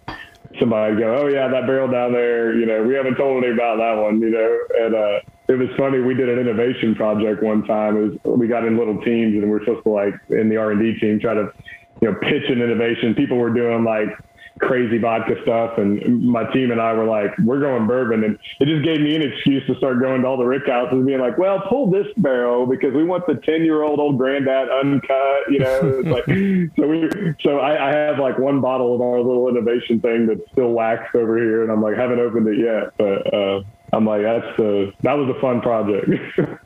somebody would go, "Oh yeah, that barrel down there. You know, we haven't told anybody about that one. You know." And uh, it was funny. We did an innovation project one time. It was, we got in little teams, and we we're supposed to like in the R and D team try to, you know, pitch and innovation. People were doing like crazy vodka stuff, and my team and I were like, we're going bourbon. And it just gave me an excuse to start going to all the Rick houses and being like, well, pull this barrel because we want the ten year old Old Granddad uncut, you know. It's like, so we, so I, I have like one bottle of our little innovation thing that's still waxed over here, and I'm like, haven't opened it yet, but uh I'm like, that's the, that was a fun project.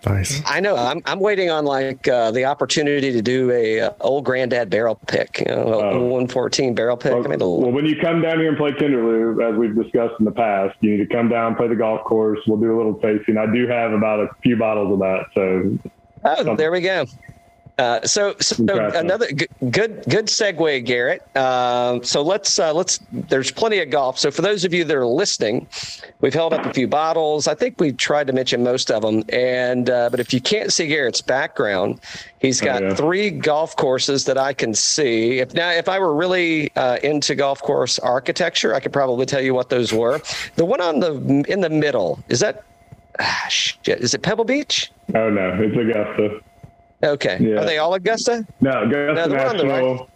Nice. I know. I'm I'm waiting on like uh, the opportunity to do a uh, Old Granddad barrel pick, you know, uh, one fourteen barrel pick. Well, I mean, well, when you come down here and play Kinderloo, as we've discussed in the past, you need to come down, play the golf course. We'll do a little tasting. I do have about a few bottles of that. So, oh, there we go. Uh, so, so another g- good good segue, Garrett. Uh, so let's uh, let's. There's plenty of golf. So for those of you that are listening, we've held up a few bottles. I think we tried to mention most of them. And uh, but if you can't see Garrett's background, he's got oh, yeah. three golf courses that I can see. If now if I were really uh, into golf course architecture, I could probably tell you what those were. The one on the in the middle is that ah, shit, is it Pebble Beach? Oh no, it's Augusta. Okay. Yeah. Are they all Augusta? No, Augusta no, National. The right.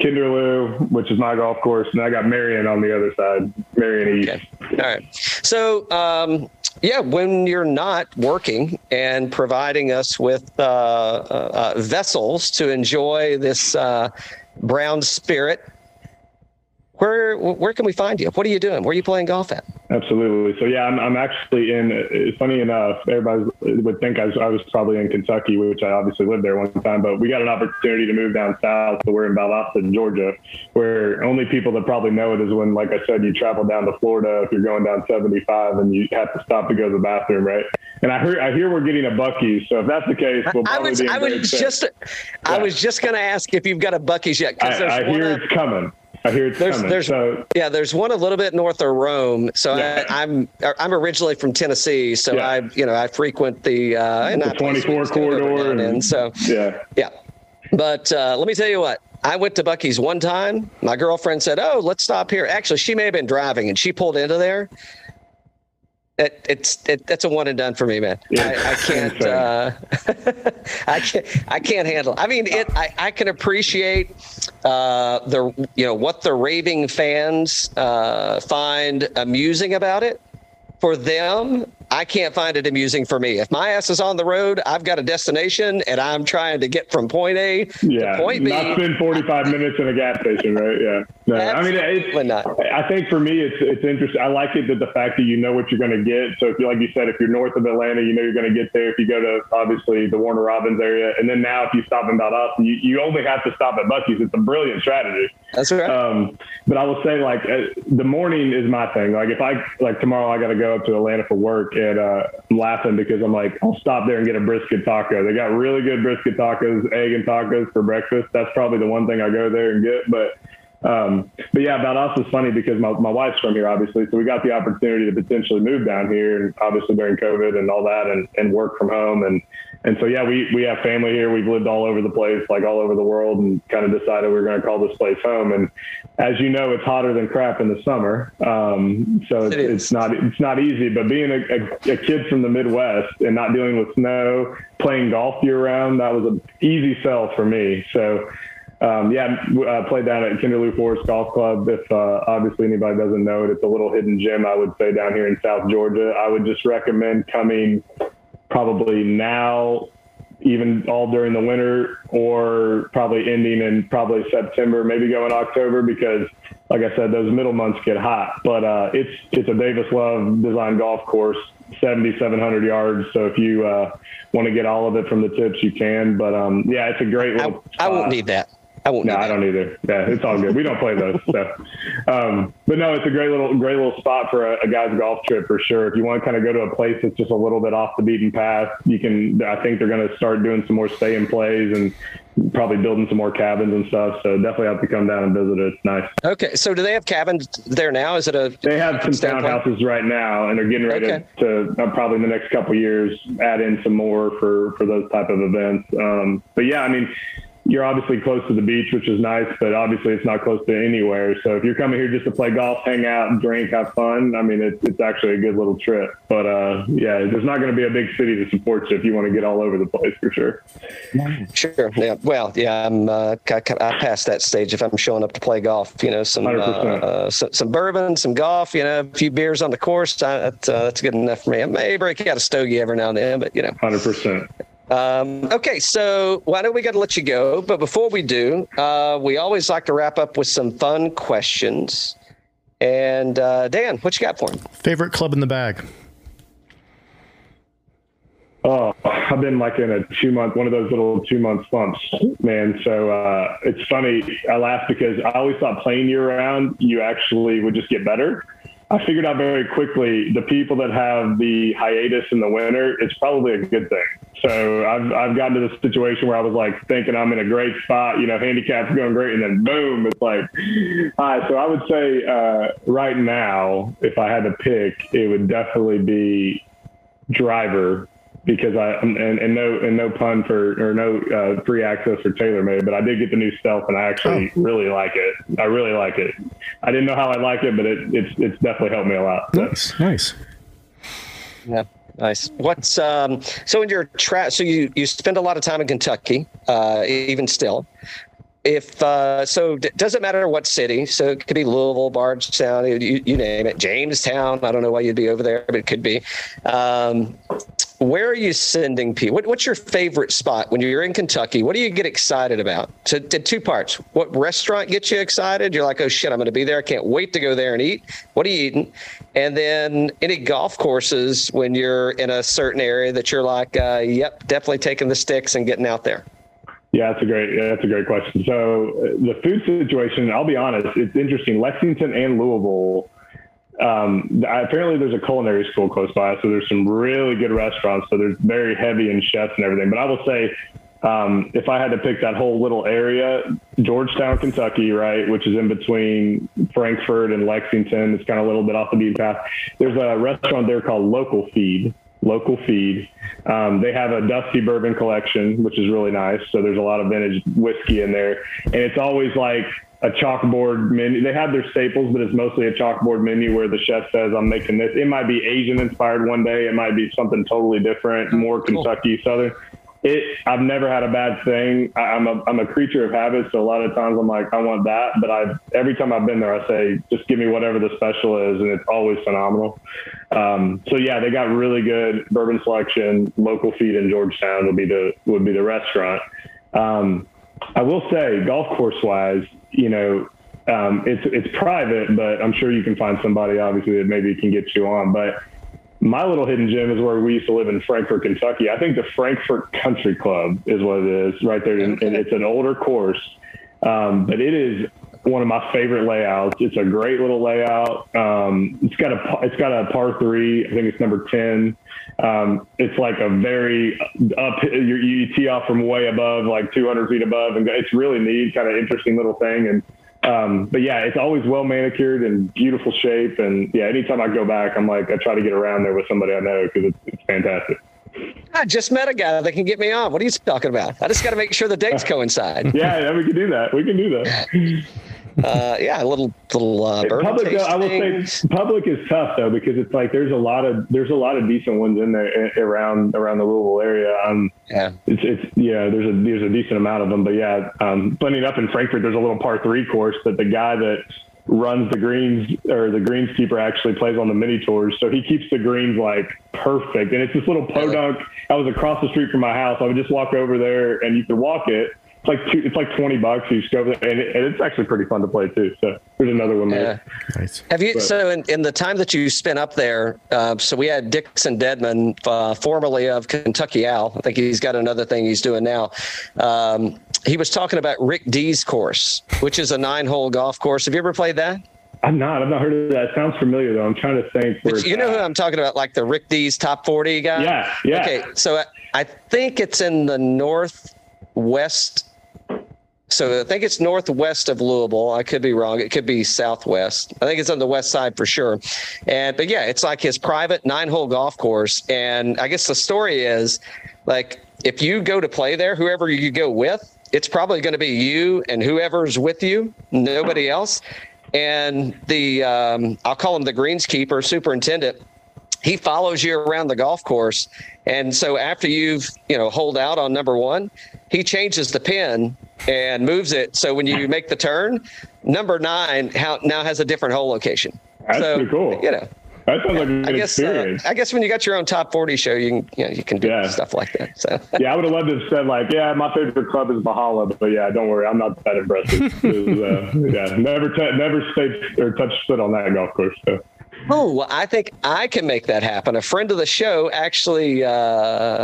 Kinderloo, which is my golf course, and I got Marion on the other side, Marion East. Okay. All right. So, um, yeah, when you're not working and providing us with uh, uh, vessels to enjoy this uh, brown spirit, where where can we find you? What are you doing? Where are you playing golf at? Absolutely. So, yeah, I'm I'm actually in, it's funny enough, everybody would think I was, I was probably in Kentucky, which I obviously lived there one time, but we got an opportunity to move down south. So we're in Valhalla, Georgia, where only people that probably know it is when, like I said, you travel down to Florida, if you're going down seventy-five and you have to stop to go to the bathroom, right? And I hear, I hear we're getting a Buc-ee's. So if that's the case, we'll probably I was, be I was just, yeah. I was just going to ask if you've got a Buc-ee's yet. Cause I, I hear of- it's coming. I hear it's there's, coming. There's, so, yeah, there's one a little bit north of Rome. So yeah. I, I'm I'm originally from Tennessee, so yeah. I you know I frequent the, uh, and the I twenty-four corridor. And, and so yeah, yeah. But uh, let me tell you what. I went to Buc-ee's one time. My girlfriend said, "Oh, let's stop here." Actually, she may have been driving, and she pulled into there. It, it's it, that's a one and done for me, man. Yeah. I, I can't. Uh, I can't. I can't handle it. I mean, it. I, I can appreciate uh, the you know what the raving fans uh, find amusing about it. For them, I can't find it amusing for me. If my ass is on the road, I've got a destination, and I'm trying to get from point A yeah, to point B. Not spend forty-five minutes in a gas station, right? Yeah. No, I mean, it's, not. I think for me, it's it's interesting. I like it that the fact that you know what you're going to get. So if you, like you said, if you're north of Atlanta, you know you're going to get there. If you go to obviously the Warner Robins area, and then now if you stop in Valdosta, you you only have to stop at Buc-ee's. It's a brilliant strategy. That's right. Um, but I will say, like uh, the morning is my thing. Like if I like tomorrow, I got to go up to Atlanta for work, and uh, I'm laughing because I'm like, I'll stop there and get a brisket taco. They got really good brisket tacos, egg and tacos for breakfast. That's probably the one thing I go there and get, but. Um, but yeah, Valdosta is funny because my, my wife's from here, obviously. So we got the opportunity to potentially move down here, and obviously during COVID and all that, and, and work from home. And, and so, yeah, we, we have family here. We've lived all over the place, like all over the world, and kind of decided we were going to call this place home. And as you know, it's hotter than crap in the summer. Um, so it's, it it's not, it's not easy, but being a, a, a kid from the Midwest and not dealing with snow, playing golf year round, that was an easy sell for me. So, Um, yeah, I played down at Kinderloo Forest Golf Club. If uh, obviously anybody doesn't know it, it's a little hidden gem, I would say, down here in South Georgia. I would just recommend coming probably now, even all during the winter, or probably ending in probably September, maybe going October, because like I said, those middle months get hot. But uh, it's it's a Davis Love designed golf course, seventy-seven hundred yards. So if you uh, want to get all of it from the tips, you can. But um, yeah, it's a great little. I, I won't uh, need that. I won't. No, I don't either. Yeah, it's all good. We don't play those. So, um, but no, it's a great little, great little spot for a, a guy's golf trip for sure. If you want to kind of go to a place that's just a little bit off the beaten path, you can. I think they're going to start doing some more stay and plays and probably building some more cabins and stuff. So definitely have to come down and visit it. It's nice. Okay, so do they have cabins there now? Is it a? They have some townhouses right now, and they're getting ready okay. to, to uh, probably in the next couple of years add in some more for for those type of events. Um, but yeah, I mean. You're obviously close to the beach, which is nice, but obviously it's not close to anywhere. So if you're coming here just to play golf, hang out, drink, have fun, I mean, it's, it's actually a good little trip. But, uh, yeah, there's not going to be a big city that supports you if you want to get all over the place for sure. Sure. Yeah. Well, yeah, I'm uh, I, I passed that stage if I'm showing up to play golf. You know, some uh, uh, so, some bourbon, some golf, you know, a few beers on the course. I, that's, uh, that's good enough for me. I may break out a stogie every now and then, but, you know. one hundred percent. Um, okay, so well, I know we got to let you go, but before we do, uh, we always like to wrap up with some fun questions. And uh, Dan, what you got for him? Favorite club in the bag? Oh, I've been like in a two month, one of those little two month slumps, man. So uh, it's funny. I laugh because I always thought playing year round, you actually would just get better. I figured out very quickly the people that have the hiatus in the winter, it's probably a good thing. So I've I've gotten to this situation where I was like thinking I'm in a great spot, you know, handicap's going great, and then boom, it's like, all right. So I would say uh, right now, if I had to pick, it would definitely be driver. Because I and, and no and no pun for or no uh, free access for TaylorMade, but I did get the new Stealth and I actually oh. really like it. I really like it. I didn't know how I like it, but it, it's it's definitely helped me a lot. So. Nice, nice. Yeah, nice. What's um? So in your tra- so you you spend a lot of time in Kentucky, uh, even still. if uh, so, d- doesn't matter what city. So it could be Louisville, Bardstown, you, you name it, Jamestown. I don't know why you'd be over there, but it could be. Um, where are you sending people? What, what's your favorite spot when you're in Kentucky? What do you get excited about? So two parts. What restaurant gets you excited? You're like, oh shit, I'm going to be there. I can't wait to go there and eat. What are you eating? And then any golf courses when you're in a certain area that you're like, uh, yep, definitely taking the sticks and getting out there. Yeah, that's a great, yeah, that's a great question. So the food situation, I'll be honest, it's interesting. Lexington and Louisville, um, I, apparently there's a culinary school close by, so there's some really good restaurants. So they're very heavy in chefs and everything. But I will say, um, if I had to pick that whole little area, Georgetown, Kentucky, right, which is in between Frankfort and Lexington, it's kind of a little bit off the beaten path. There's a restaurant there called Local Feed. Local Feed. Um, they have a dusty bourbon collection, which is really nice. So there's a lot of vintage whiskey in there. And it's always like a chalkboard menu. They have their staples, but it's mostly a chalkboard menu where the chef says, I'm making this. It might be Asian inspired one day. It might be something totally different, more Kentucky, Southern. It, I've never had a bad thing. I, I'm a, I'm a creature of habit. So a lot of times I'm like, I want that. But I, every time I've been there, I say, just give me whatever the special is. And it's always phenomenal. Um, so yeah, they got really good bourbon selection. Local Feed in Georgetown would be the, would be the restaurant. Um, I will say golf course wise, you know, um, it's, it's private, but I'm sure you can find somebody obviously that maybe can get you on, but my little hidden gem is where we used to live in Frankfort, Kentucky. I think the Frankfort Country Club is what it is right there. And it's an older course, um, but it is one of my favorite layouts. It's a great little layout. Um, it's got a, it's got a par three. I think it's number ten. Um, it's like a very up, you, you tee off from way above, like two hundred feet above. And it's really neat, kind of interesting little thing. And, Um, but yeah, it's always well manicured and beautiful shape. And yeah, anytime I go back, I'm like, I try to get around there with somebody I know because it's, it's fantastic. I just met a guy that can get me on. What are you talking about? I just got to make sure the dates coincide. Yeah, yeah, we can do that. We can do that. Uh, yeah, a little, little, uh, bourbon public, though, I will say public is tough though, because it's like, there's a lot of, there's a lot of decent ones in there around, around the Louisville area. Um, yeah, it's, it's, yeah, there's a, there's a decent amount of them, but yeah, um, funny up in Frankfort, there's a little par three course that the guy that runs the greens or the greenskeeper actually plays on the mini tours. So he keeps the greens like perfect. And it's this little podunk. Really? I was across the street from my house. I would just walk over there and you could walk it. It's like two, it's like twenty bucks. You just go over there, and, it, and it's actually pretty fun to play too. So there's another one there. Yeah. Nice. Have you but. so in, in the time that you spent up there? Uh, so we had Dixon Dedman, uh, formerly of Kentucky Owl. I think he's got another thing he's doing now. Um, he was talking about Rick D's course, which is a nine-hole golf course. Have you ever played that? I'm not. I've not heard of that. It sounds familiar, though. I'm trying to think. Where you know at. Who I'm talking about, like the Rick D's Top forty guy? Yeah, yeah. Okay, so I, I think it's in the northwest. So I think it's northwest of Louisville. I could be wrong. It could be southwest. I think it's on the west side for sure. And but yeah, it's like his private nine-hole golf course. And I guess the story is, like, if you go to play there, whoever you go with, it's probably going to be you and whoever's with you, nobody else. And the um, I'll call him the greenskeeper, superintendent. He follows you around the golf course. And so after you've, you know, holed out on number one, he changes the pin and moves it. So when you make the turn, number nine now has a different hole location. That's so, pretty cool. You know, that sounds like an I guess, experience. Uh, I guess when you got your own top forty show, you can, you know, you can do yeah. stuff like that. So yeah, I would have loved to have said like, yeah, my favorite club is Valhalla, but yeah, don't worry, I'm not that impressive. uh, yeah, never, t- never stayed or touched foot on that golf course. So. Oh, well, I think I can make that happen. A friend of the show actually, uh,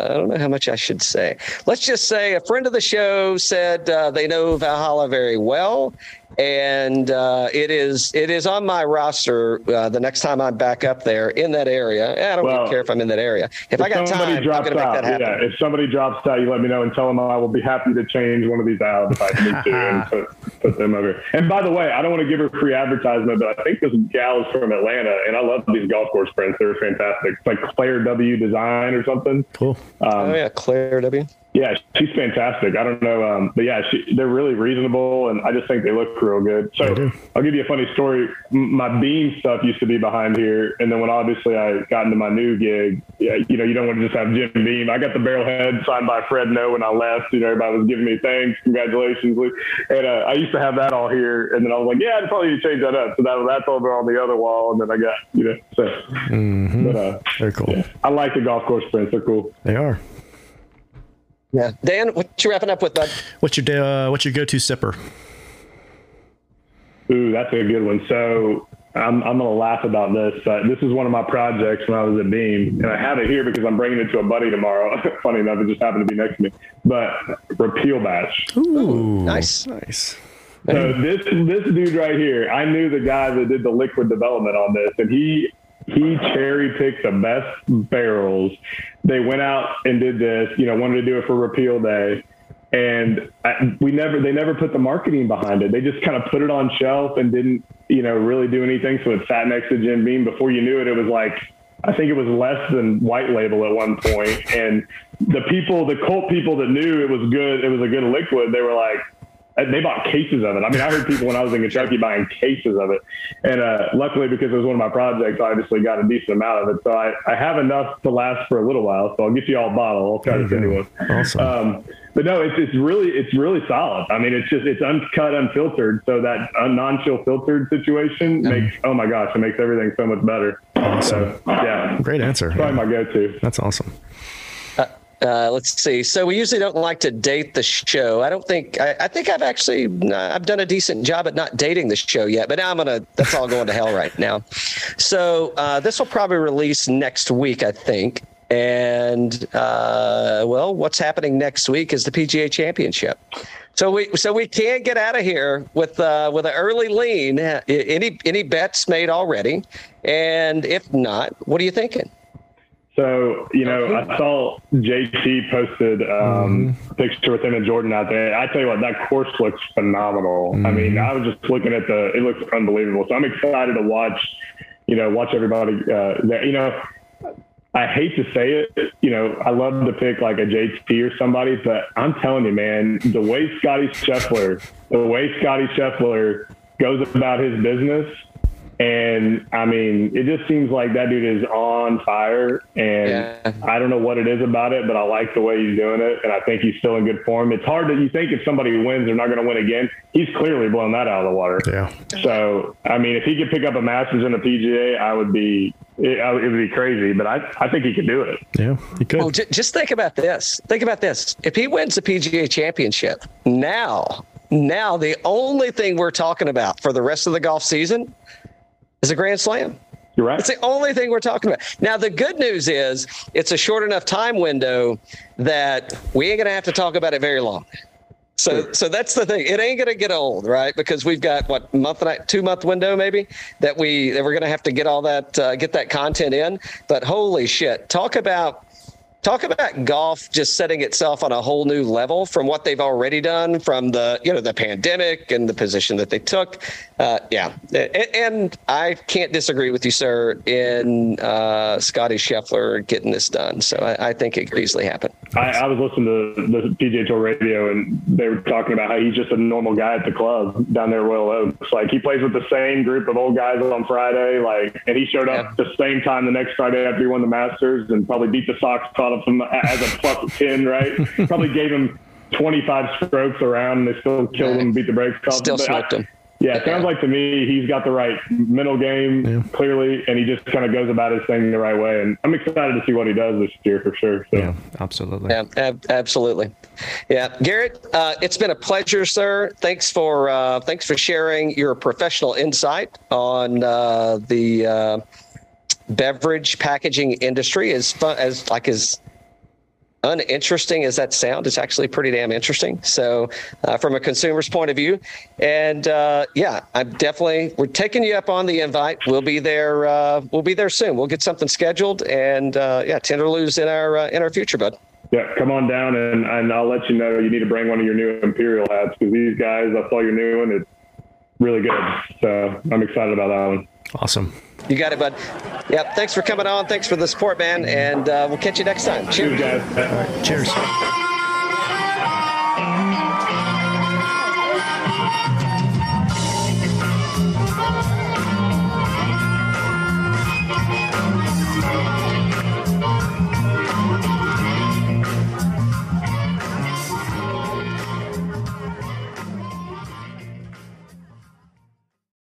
I don't know how much I should say. Let's just say a friend of the show said uh, they know Valhalla very well. And uh, it is it is on my roster uh, the next time I'm back up there in that area. I don't well, really care if I'm in that area. If, if I got time, I'm going to make that happen. Yeah, if somebody drops out, you let me know and tell them I will be happy to change one of these out if I need to and put, put them over. And by the way, I don't want to give her free advertisement, but I think this gal is from Atlanta, and I love these golf course prints. They're fantastic. It's like Claire W. Design or something. Cool. Um, oh, yeah, Claire W. Yeah, she's fantastic. I don't know. Um, but yeah, she, they're really reasonable, and I just think they look real good. So I'll give you a funny story. My Beam stuff used to be behind here. And then when obviously I got into my new gig, yeah, you know, you don't want to just have Jim Beam. I got the barrel head signed by Fred No when I left. You know, everybody was giving me thanks, congratulations. And uh, I used to have that all here. And then I was like, yeah, I'd probably need to change that up. So that, that's over on the other wall. And then I got, you know, so. Mm-hmm. But, uh, they're cool. Yeah. I like the golf course prints. They're cool. They are. Yeah, Dan, what you wrapping up with, bud? What's your uh, what's your go-to sipper? Ooh, that's a good one. So I'm I'm gonna laugh about this. Uh, this is one of my projects when I was at Beam, and I have it here because I'm bringing it to a buddy tomorrow. Funny enough, it just happened to be next to me. But repeal batch. Ooh, nice, nice. So this this dude right here, I knew the guy that did the liquid development on this, and he. He cherry picked the best barrels. They went out and did this, you know, wanted to do it for repeal day. And I, we never, they never put the marketing behind it. They just kind of put it on shelf and didn't, you know, really do anything. So it sat next to Jim Beam. Before you knew it, it was like, I think it was less than white label at one point. And the people, the cult people that knew it was good, it was a good liquid. They were like, they bought cases of it. I mean, I heard people when I was in Kentucky buying cases of it. And uh, luckily, because it was one of my projects, I obviously got a decent amount of it. So I, I have enough to last for a little while. So I'll get you all a bottle. I'll try to send you one. Awesome. Um, but no, it's, it's really, it's really solid. I mean, it's just, it's uncut, unfiltered. So that uh, non-chill filtered situation mm. makes, oh my gosh, it makes everything so much better. Awesome. So, yeah. Great answer. Probably yeah. my go-to. That's awesome. Uh, let's see. So we usually don't like to date the show. I don't think, I, I think I've actually, I've done a decent job at not dating the show yet, but now I'm going to, that's all going to hell right now. So uh, this will probably release next week, I think. And uh, well, what's happening next week is the P G A Championship. So we, so we can get out of here with, uh, with an early lean, any, any bets made already. And if not, what are you thinking? So, you know, I saw J T posted um, mm. a picture with him and Jordan out there. I tell you what, that course looks phenomenal. Mm. I mean, I was just looking at the – it looks unbelievable. So I'm excited to watch, you know, watch everybody uh, there. You know, I hate to say it. You know, I love to pick like a J T or somebody, but I'm telling you, man, the way Scottie Scheffler, the way Scottie Scheffler goes about his business – and I mean, it just seems like that dude is on fire, and yeah. I don't know what it is about it, but I like the way he's doing it, and I think he's still in good form. It's hard that you think if somebody wins, they're not going to win again. He's clearly blown that out of the water. Yeah. So, I mean, if he could pick up a Masters and a P G A, I would be it, I, it would be crazy, but I I think he could do it. Yeah, he could. Oh, j- just think about this. Think about this. If he wins the P G A Championship now, now the only thing we're talking about for the rest of the golf season. It's a grand slam. You're right. It's the only thing we're talking about. Now, the good news is it's a short enough time window that we ain't going to have to talk about it very long. So, sure. so that's the thing. It ain't going to get old, right? Because we've got what month and two month window maybe that we that we're going to have to get all that uh, get that content in. But holy shit, talk about. Talk about golf just setting itself on a whole new level from what they've already done, from the you know the pandemic and the position that they took. Uh, yeah, and, and I can't disagree with you, sir, in uh, Scottie Scheffler getting this done. So I, I think it could easily happen. I, I was listening to the P G A Tour radio, and they were talking about how he's just a normal guy at the club down there at Royal Oaks. Like he plays with the same group of old guys on Friday, like, and he showed up yeah. the same time the next Friday after he won the Masters and probably beat the Sox off. Him as a plus ten, right? Probably gave him twenty-five strokes around, and they still killed him, beat the brakes off. Still smoked him. Yeah, it sounds like to me he's got the right mental game, yeah. clearly, and he just kind of goes about his thing the right way. And I'm excited to see what he does this year for sure. So. Yeah, absolutely. Yeah, ab- absolutely. Yeah, Garrett, uh, it's been a pleasure, sir. Thanks for uh, thanks for sharing your professional insight on uh, the uh, beverage packaging industry. As fun as like as. uninteresting as that sound, it's actually pretty damn interesting. So uh, from a consumer's point of view, and uh, yeah, I'm definitely, we're taking you up on the invite. We'll be there. Uh, we'll be there soon. We'll get something scheduled, and uh, yeah, Tenderloo's in our, uh, in our future, bud. Yeah. Come on down, and, and I'll let you know, you need to bring one of your new Imperial hats because these guys, I saw your new one. It's really good. So I'm excited about that one. Awesome. You got it, bud. Yep. Thanks for coming on. Thanks for the support, man. And uh, we'll catch you next time. Cheers. Cheers, guys. All right. Cheers.